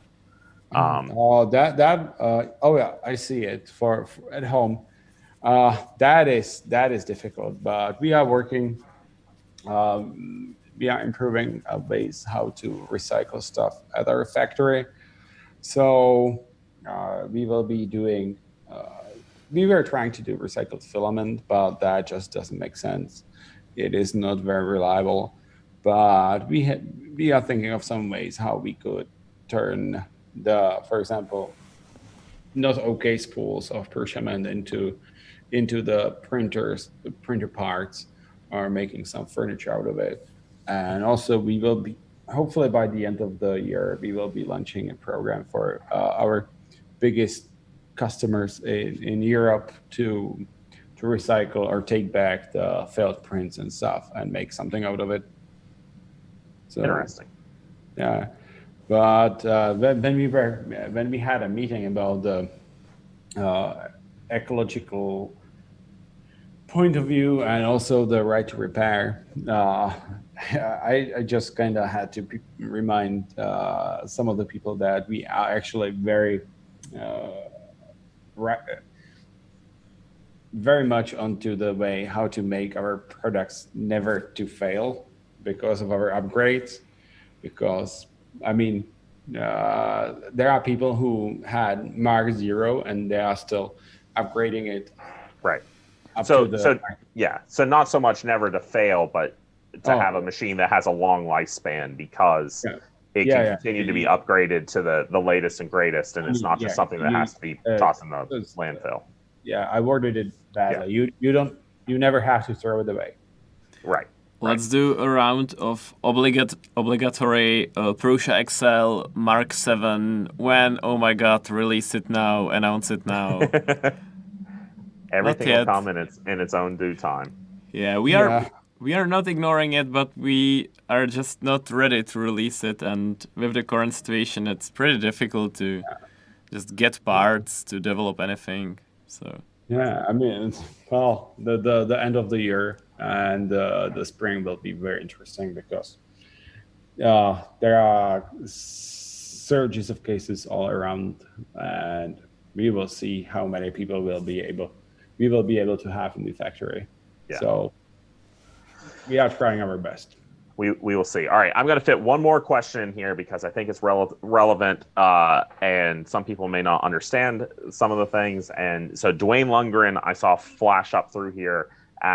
Um, oh, that that uh, oh yeah, I see it for, for at home. Uh, that is that is difficult, but we are working. Um, we are improving our ways how to recycle stuff at our factory. So uh, we will be doing. Uh, we were trying to do recycled filament, but that just doesn't make sense. It is not very reliable. But we ha- we are thinking of some ways how we could turn the, for example, not okay spools of Prussament into. into the printers, the printer parts, are making some furniture out of it. And also we will be, hopefully by the end of the year, we will be launching a program for uh, our biggest customers in, in Europe to to recycle or take back the failed prints and stuff and make something out of it. So, interesting. Yeah, but uh, when, when we were when we had a meeting about the uh, ecological point of view and also the right to repair, uh, I, I just kind of had to remind uh, some of the people that we are actually very, uh, very much onto the way how to make our products never to fail because of our upgrades. Because, I mean, uh, there are people who had Mark zero and they are still upgrading it. Right. So, the, so yeah, so not so much never to fail, but to oh. have a machine that has a long lifespan because yeah. it yeah, can yeah. continue to be upgraded to the, the latest and greatest, and it's not yeah. just something that you, has to be uh, tossed in the landfill. Yeah, I worded it badly. Yeah. You you don't you never have to throw it away. Right. Let's right. do a round of obligat obligatory uh, Prusa Excel Mark seven. When oh my god, release it now, announce it now. Everything will come in its in its own due time. Yeah, we are yeah. we are not ignoring it, but we are just not ready to release it. And with the current situation, it's pretty difficult to yeah. just get parts to develop anything. So yeah, I mean, well, the the, the end of the year and uh, the spring will be very interesting because uh, there are surges of cases all around, and we will see how many people will be able. we will be able to have in the factory. Yeah. So we are trying our best. We we will see. All right, I'm going to fit one more question in here because I think it's rele relevant uh, and some people may not understand some of the things. And so Dwayne Lundgren, I saw flash up through here,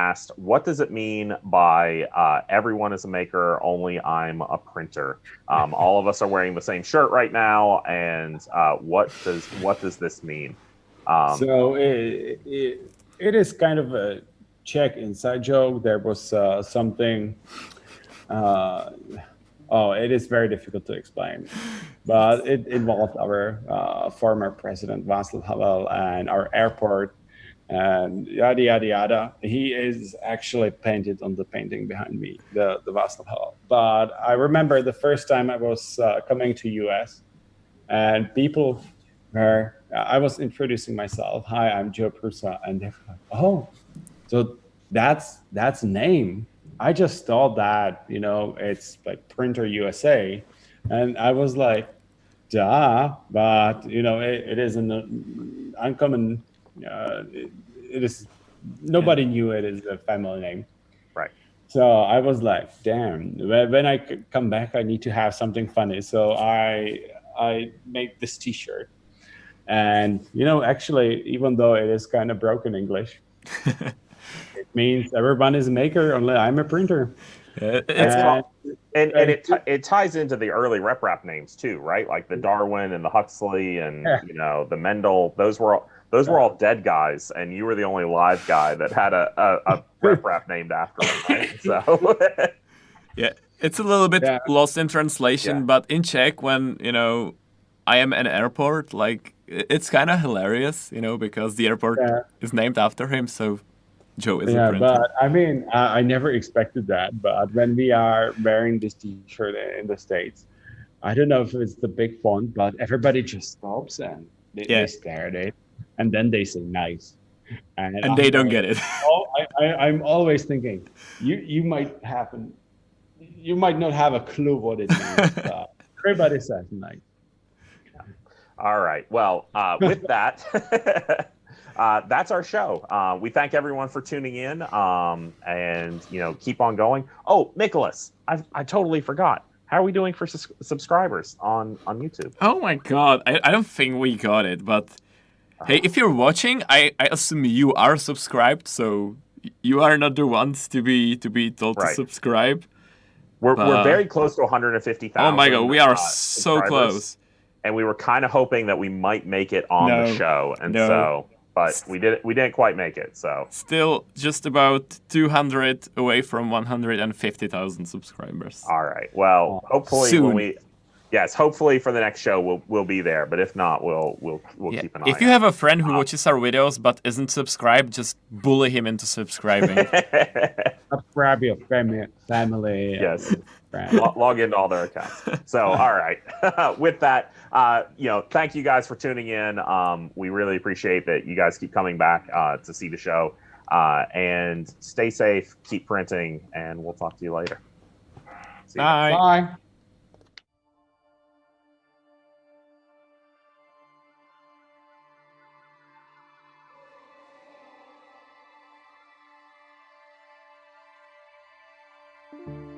asked, what does it mean by uh, everyone is a maker, only I'm a printer? Um, all of us are wearing the same shirt right now. And uh, what does what does this mean? Um, so it, it it is kind of a Czech inside joke. There was uh, something. Uh, oh, it is very difficult to explain, but it involved our uh, former president Vasil Havel and our airport and yada yada yada. He is actually painted on the painting behind me, the the Vasil Havel. But I remember the first time I was uh, coming to U S and people were. I was introducing myself. Hi, I'm Joe Prusa, and they're like, "Oh, so that's that's name." I just thought that, you know, it's like Printer U S A, and I was like, "Duh!" But you know, it, it is an uncommon. Uh, it, it is nobody yeah. knew it is a family name, right? So I was like, "Damn!" When I come back, I need to have something funny. So I I made this T-shirt. And, you know, actually, even though it is kind of broken English, it means everyone is a maker unless I'm a printer. It's and and, and it, it ties into the early RepRap names, too, right? Like the Darwin and the Huxley and, yeah. you know, the Mendel. Those were all, those were all dead guys. And you were the only live guy that had a, a, a RepRap named after him, right? So, yeah, it's a little bit yeah. lost in translation. Yeah. But in Czech, when, you know, I am an airport, like, it's kind of hilarious, you know, because the airport yeah. is named after him. So Joe is yeah, a printer. But I mean, I, I never expected that. But when we are wearing this T-shirt in the States, I don't know if it's the big font, but everybody just stops and they, yeah. they stare at it. And then they say, nice. And, and they don't get it. oh, I, I, I'm always thinking, you, you, might have an, you might not have a clue what it means. But everybody says, nice. All right. Well, uh, with that, uh, that's our show. Uh, we thank everyone for tuning in, um, and you know, keep on going. Oh, Nicholas, I I totally forgot. How are we doing for su subscribers on on YouTube? Oh my God, I, I don't think we got it. But uh, hey, if you're watching, I I assume you are subscribed, so you are not the ones to be to be told right. to subscribe. We're but, we're very close to one hundred fifty thousand. Oh my God, we are uh, so close. And we were kind of hoping that we might make it on no, the show, and no. so, but we didn't. We didn't quite make it. So still, just about two hundred away from one hundred fifty thousand subscribers. All right. Well, hopefully soon. when we, yes, hopefully for the next show we'll we'll be there. But if not, we'll we'll we'll yeah. keep an eye. If you out. have a friend who watches our videos but isn't subscribed, just bully him into subscribing. Subscribe your family. family yes. Log into all their accounts. So, all right. With that, uh, you know, thank you guys for tuning in. Um, we really appreciate that you guys keep coming back uh, to see the show. Uh, and stay safe, keep printing, and we'll talk to you later. See you. Bye. Bye. Thank you.